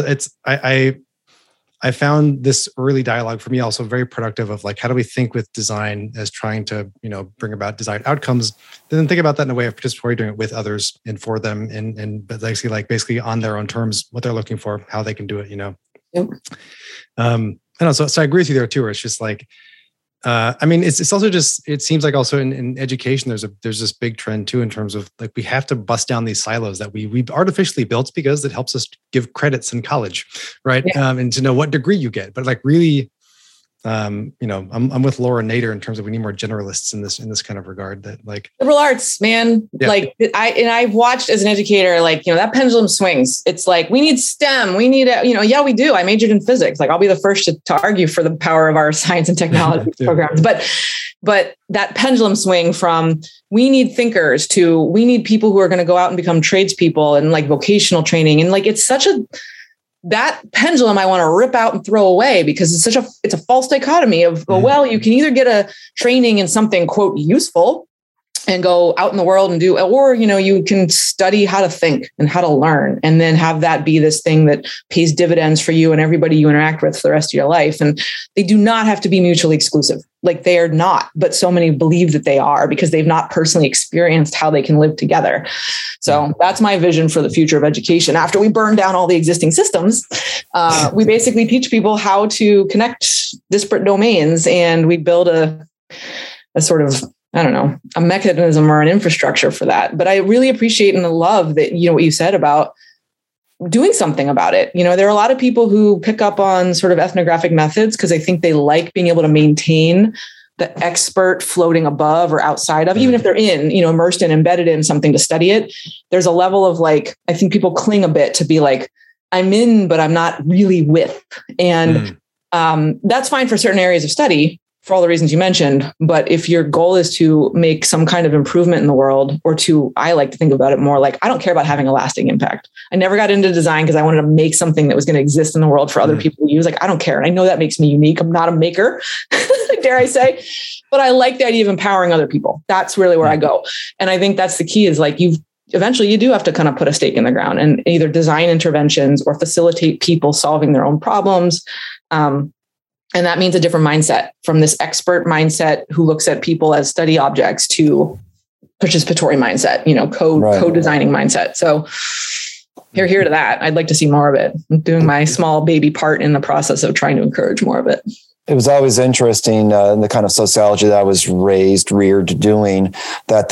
I found this early dialogue for me also very productive of like, how do we think with design as trying to, you know, bring about design outcomes, then think about that in a way of participatory, doing it with others and for them and basically on their own terms, what they're looking for, how they can do it, you know? Yep. I know. So I agree with you there too, where it's just like, I mean, it's also just, it seems like also in education, there's this big trend too, in terms of like, we have to bust down these silos that we artificially built because it helps us give credits in college. Right. Yeah. And to know what degree you get, but like really, you know, I'm with Laura Nader in terms of we need more generalists in this kind of regard that like liberal arts, man, yeah. Like I've watched as an educator, like, you know, that pendulum swings. It's like, we need STEM. We need, yeah, we do. I majored in physics. Like I'll be the first to argue for the power of our science and technology programs, but that pendulum swing from we need thinkers to we need people who are going to go out and become tradespeople and like vocational training. And like, it's such a, that pendulum I want to rip out and throw away because it's a false dichotomy of, well, you can either get a training in something quote useful and go out in the world and do, or, you know, you can study how to think and how to learn and then have that be this thing that pays dividends for you and everybody you interact with for the rest of your life. And they do not have to be mutually exclusive. Like they are not, but so many believe that they are because they've not personally experienced how they can live together. So that's my vision for the future of education. After we burn down all the existing systems, we basically teach people how to connect disparate domains and we build a sort of, I don't know, a mechanism or an infrastructure for that. But I really appreciate and love that, you know, what you said about doing something about it. You know, there are a lot of people who pick up on sort of ethnographic methods because I think they like being able to maintain the expert floating above or outside of, even if they're in, you know, immersed and embedded in something to study it. There's a level of like, I think people cling a bit to be like, I'm in, but I'm not really with. And that's fine for certain areas of study, for all the reasons you mentioned. But if your goal is to make some kind of improvement in the world or to, I like to think about it more like, I don't care about having a lasting impact. I never got into design because I wanted to make something that was going to exist in the world for other people to use. Like, I don't care. And I know that makes me unique. I'm not a maker, dare I say, but I like the idea of empowering other people. That's really where I go. And I think that's the key is like, eventually you do have to kind of put a stake in the ground and either design interventions or facilitate people solving their own problems. And that means a different mindset from this expert mindset who looks at people as study objects to participatory mindset, you know, co-designing mindset. So here to that. I'd like to see more of it. I'm doing my small baby part in the process of trying to encourage more of it. It was always interesting in the kind of sociology that I was reared doing that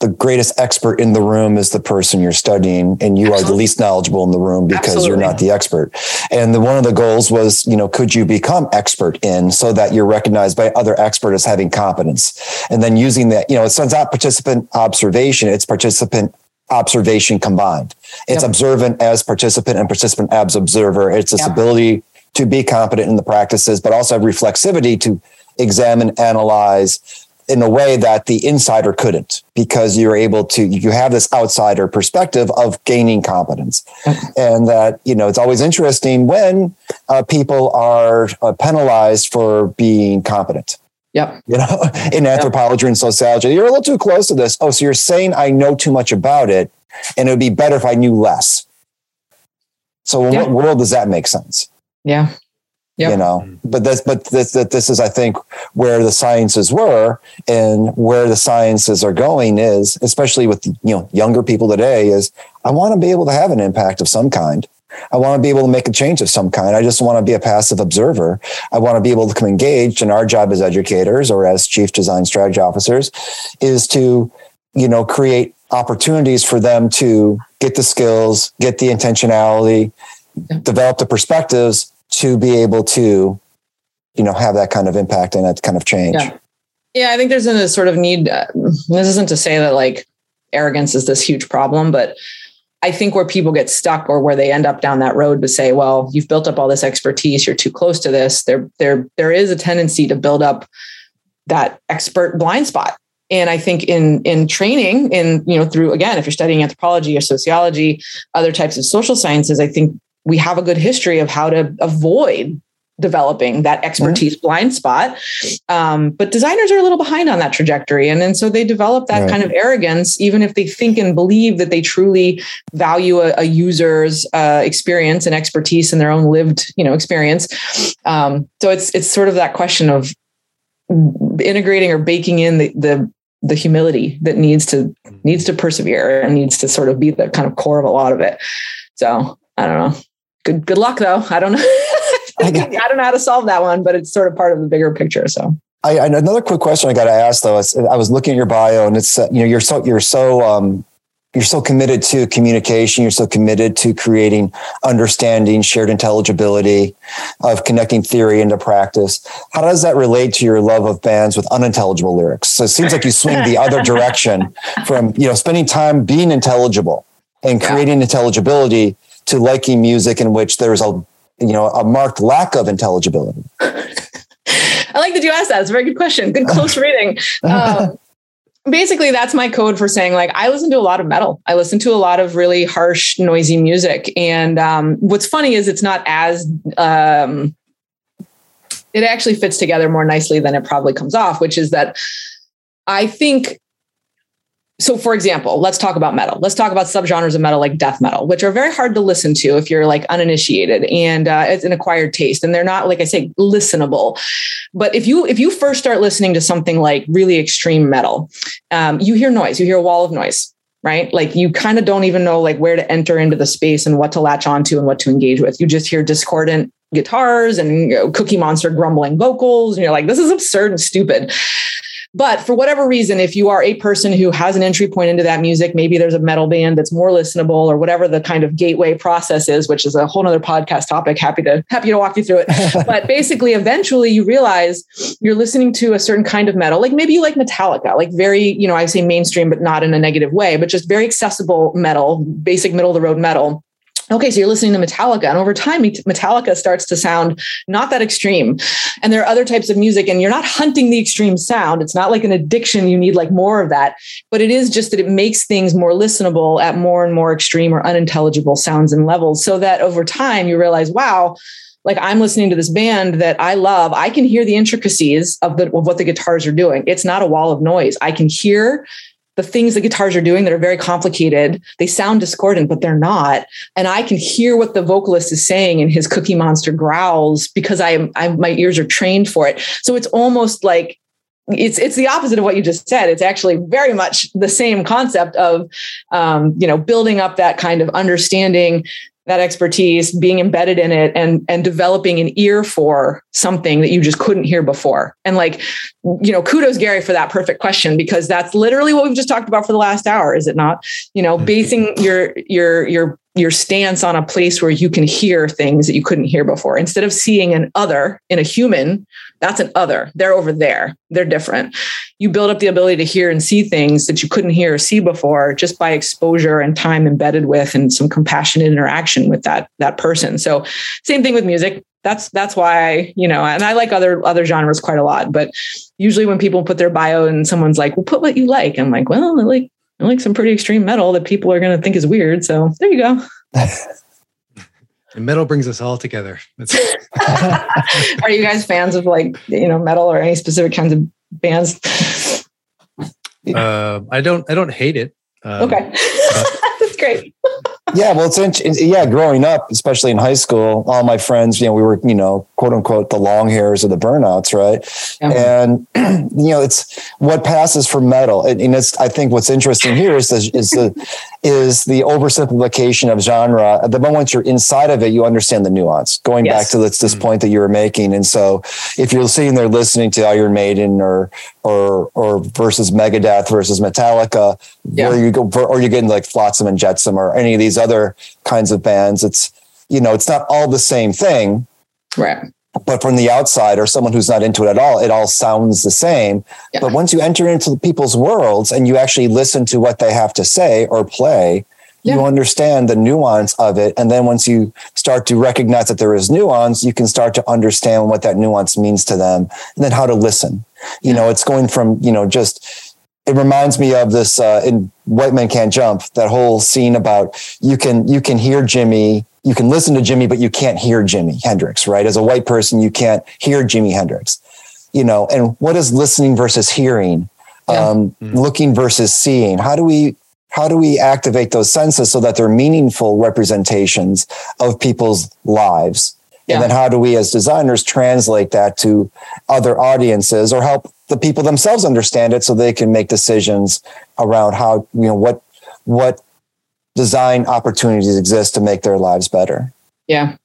the greatest expert in the room is the person you're studying, and you are the least knowledgeable in the room because you're not the expert. And one of the goals was, you know, could you become expert in so that you're recognized by other experts as having competence? And then using that, you know, it's not participant observation, it's participant observation combined. It's observant as participant and participant as observer. It's this ability to be competent in the practices, but also have reflexivity to examine, analyze, in a way that the insider couldn't, because you're able to, you have this outsider perspective of gaining competence. And that, you know, it's always interesting when people are penalized for being competent. You know, in anthropology and sociology, you're a little too close to this. Oh, so you're saying I know too much about it and it would be better if I knew less. So in what world does that make sense? You know, but this is, I think, where the sciences were and where the sciences are going is, especially with, you know, younger people today, is I want to be able to have an impact of some kind. I want to be able to make a change of some kind. I just want to be a passive observer. I want to be able to come engaged. And our job as educators or as chief design strategy officers is to, you know, create opportunities for them to get the skills, get the intentionality, develop the perspectives, to be able to, you know, have that kind of impact and that kind of change. Yeah, I think there's a sort of need. This isn't to say that like arrogance is this huge problem, but I think where people get stuck or where they end up down that road to say, well, you've built up all this expertise, you're too close to this. There is a tendency to build up that expert blind spot. And I think in training, through, again, if you're studying anthropology or sociology, other types of social sciences, I think we have a good history of how to avoid developing that expertise blind spot. But designers are a little behind on that trajectory. And so they develop that kind of arrogance, even if they think and believe that they truly value a user's experience and expertise in their own lived, experience. So it's sort of that question of integrating or baking in the humility that needs to persevere and needs to sort of be the kind of core of a lot of it. So I don't know. Good luck though. I don't know. I don't know how to solve that one, but it's sort of part of the bigger picture. So another quick question I got to ask though, is I was looking at your bio and it's, you're so committed to communication. You're so committed to creating understanding, shared intelligibility, of connecting theory into practice. How does that relate to your love of bands with unintelligible lyrics? So it seems like you swing the other direction from, spending time being intelligible and creating intelligibility to liking music in which there's a marked lack of intelligibility. I like that you asked that. It's a very good question. Good close reading. Basically, that's my code for saying, I listen to a lot of metal. I listen to a lot of really harsh, noisy music. And what's funny is it's not as... it actually fits together more nicely than it probably comes off, which is that I think... So, for example, let's talk about metal. Let's talk about subgenres of metal like death metal, which are very hard to listen to if you're uninitiated, and it's an acquired taste, and they're not, like I say, listenable. But if you first start listening to something like really extreme metal, you hear noise, you hear a wall of noise, right? You kind of don't even know where to enter into the space and what to latch onto and what to engage with. You just hear discordant guitars and Cookie Monster grumbling vocals, and you're like, this is absurd and stupid. But for whatever reason, if you are a person who has an entry point into that music, maybe there's a metal band that's more listenable or whatever the kind of gateway process is, which is a whole nother podcast topic. Happy to walk you through it. But basically, eventually you realize you're listening to a certain kind of metal. Maybe you like Metallica, very, I say mainstream, but not in a negative way, but just very accessible metal, basic middle of the road metal. Okay, so you're listening to Metallica, and over time, Metallica starts to sound not that extreme. And there are other types of music, and you're not hunting the extreme sound. It's not like an addiction. You need more of that. But it is just that it makes things more listenable at more and more extreme or unintelligible sounds and levels, so that over time, you realize, wow, I'm listening to this band that I love. I can hear the intricacies of what the guitars are doing. It's not a wall of noise. I can hear the things the guitars are doing that are very complicated. They sound discordant, but they're not. And I can hear what the vocalist is saying in his Cookie Monster growls because my ears are trained for it. So it's almost it's the opposite of what you just said. It's actually very much the same concept of, building up that kind of understanding, that expertise, being embedded in it, and developing an ear for something that you just couldn't hear before. And kudos, Gary, for that perfect question, because that's literally what we've just talked about for the last hour, is it not? Basing your stance on a place where you can hear things that you couldn't hear before. Instead of seeing an other in a human, that's an other. They're over there. They're different. You build up the ability to hear and see things that you couldn't hear or see before just by exposure and time embedded with and some compassionate interaction with that person. So same thing with music. That's why, and I like other genres quite a lot, but usually when people put their bio and someone's like, well, put what you like. I'm like, well, I like some pretty extreme metal that people are going to think is weird. So there you go. And metal brings us all together. Are you guys fans of metal or any specific kinds of bands? I don't hate it. Okay. That's great. Yeah. Well, growing up, especially in high school, all my friends, we were, quote unquote, the long hairs or the burnouts. Right. Mm-hmm. And, it's what passes for metal. And it's, I think what's interesting here is the oversimplification of genre. The moment once you're inside of it, you understand the nuance, going back to this point that you were making. And so if you're sitting there listening to Iron Maiden or versus Megadeth versus Metallica, where you go, or you're getting Flotsam and Jetsam or any of these other kinds of bands, it's it's not all the same thing, right? But from the outside or someone who's not into it at all, it all sounds the same. But once you enter into people's worlds and you actually listen to what they have to say or play, Yeah. You understand the nuance of it. And then once you start to recognize that there is nuance, you can start to understand what that nuance means to them and then how to listen. You know, it's going from, you know, just, it reminds me of this in White Men Can't Jump, that whole scene about you can hear Jimmy, you can listen to Jimmy, but you can't hear Jimi Hendrix, right? As a white person, you can't hear Jimi Hendrix, you know, and what is listening versus hearing, looking versus seeing? How do we activate those senses so that they're meaningful representations of people's lives? Yeah. And then how do we as designers translate that to other audiences or help the people themselves understand it so they can make decisions around how, you know, what design opportunities exist to make their lives better? Yeah.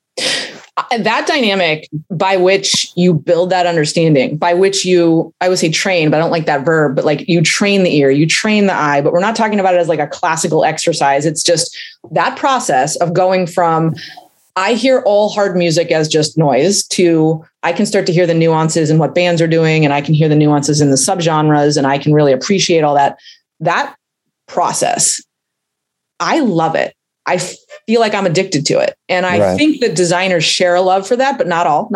That dynamic by which you build that understanding, by which you, I would say train, but I don't like that verb, but like you train the ear, you train the eye, but we're not talking about it as like a classical exercise. It's just that process of going from, I hear all hard music as just noise, to I can start to hear the nuances and what bands are doing, and I can hear the nuances in the subgenres, and I can really appreciate all that. That process, I love it. I feel like I'm addicted to it. And I think that designers share a love for that, but not all,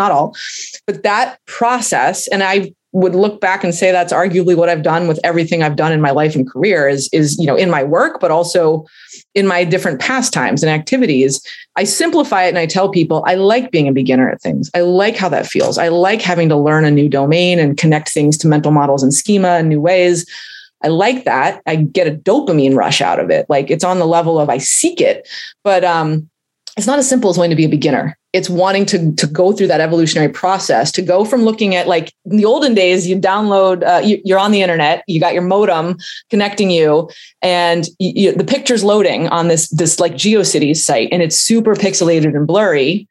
but that process. And I would look back and say, that's arguably what I've done with everything I've done in my life and career is, you know, in my work, but also in my different pastimes and activities. I simplify it and I tell people, I like being a beginner at things. I like how that feels. I like having to learn a new domain and connect things to mental models and schema in new ways. I like that. I get a dopamine rush out of it. Like it's on the level of I seek it, but it's not as simple as wanting to be a beginner. It's wanting to go through that evolutionary process, to go from looking at, like in the olden days, you download, you're on the internet, you got your modem connecting you, and the picture's loading on this like GeoCities site, and it's super pixelated and blurry.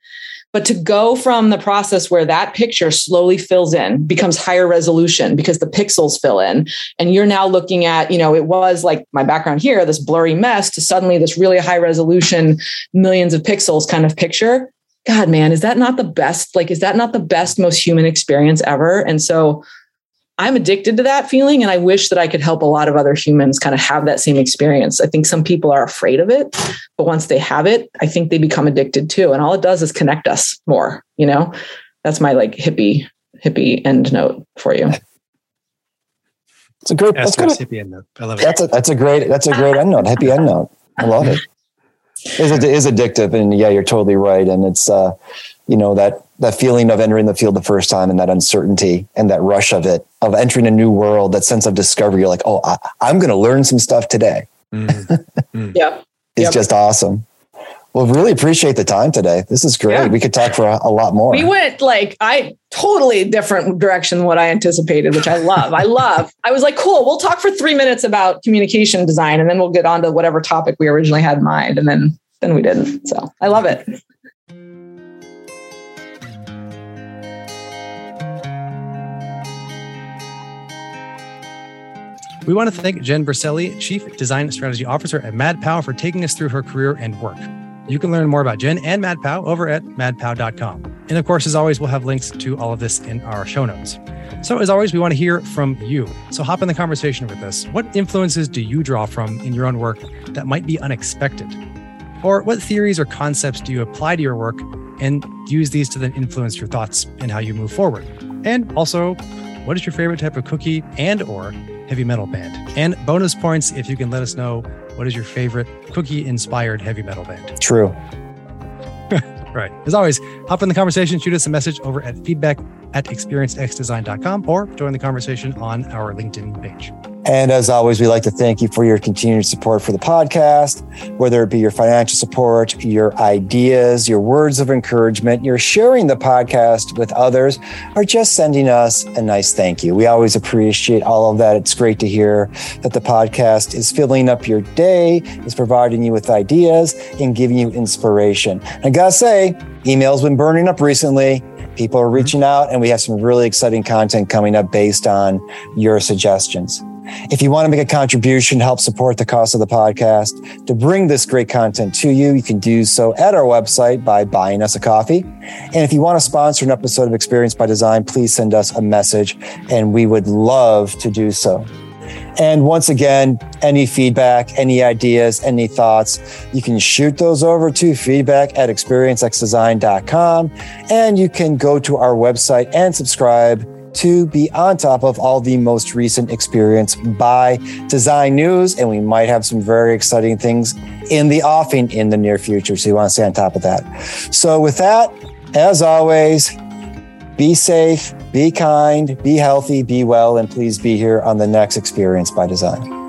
But to go from the process where that picture slowly fills in, becomes higher resolution because the pixels fill in, and you're now looking at, you know, it was like my background here, this blurry mess, to suddenly this really high resolution, millions of pixels kind of picture. God, man, is that not the best? Like, is that not the best, most human experience ever? And so I'm addicted to that feeling. And I wish that I could help a lot of other humans kind of have that same experience. I think some people are afraid of it, but once they have it, I think they become addicted too. And all it does is connect us more. You know, that's my like hippie end note for you. It's a great, that's nice, hippie end note. I love it. That's a great end note. Hippie end note. I love it. It is addictive, and yeah, you're totally right. And it's, you know, that feeling of entering the field the first time, and that uncertainty and that rush of it, of entering a new world, that sense of discovery. You're like, oh, I'm going to learn some stuff today. Yeah. It's just awesome. Well, really appreciate the time today. This is great. Yeah. We could talk for a lot more. We went like totally different direction than what I anticipated, which I love. I was like, cool, we'll talk for 3 minutes about communication design, and then we'll get on to whatever topic we originally had in mind. And then we didn't. So I love it. We want to thank Jen Briselli, Chief Design Strategy Officer at Mad*Pow, for taking us through her career and work. You can learn more about Jen and Mad*Pow over at madpow.com. And of course, as always, we'll have links to all of this in our show notes. So as always, we want to hear from you. So hop in the conversation with us. What influences do you draw from in your own work that might be unexpected? Or what theories or concepts do you apply to your work and use these to then influence your thoughts and how you move forward? And also, what is your favorite type of cookie and or heavy metal band? And bonus points if you can let us know, what is your favorite cookie-inspired heavy metal band? True. Right. As always, hop in the conversation, shoot us a message over at feedback@experiencexdesign.com, or join the conversation on our LinkedIn page. And as always, we'd like to thank you for your continued support for the podcast, whether it be your financial support, your ideas, your words of encouragement, your sharing the podcast with others, or just sending us a nice thank you. We always appreciate all of that. It's great to hear that the podcast is filling up your day, is providing you with ideas, and giving you inspiration. And I gotta say, email's been burning up recently. People are reaching out, and we have some really exciting content coming up based on your suggestions. If you want to make a contribution to help support the cost of the podcast, to bring this great content to you, you can do so at our website by buying us a coffee. And if you want to sponsor an episode of Experience by Design, please send us a message, and we would love to do so. And once again, any feedback, any ideas, any thoughts, you can shoot those over to feedback@experiencexdesign.com. And you can go to our website and subscribe to be on top of all the most recent Experience by Design news. And we might have some very exciting things in the offing in the near future. So you want to stay on top of that. So with that, as always, be safe, be kind, be healthy, be well, and please be here on the next Experience by Design.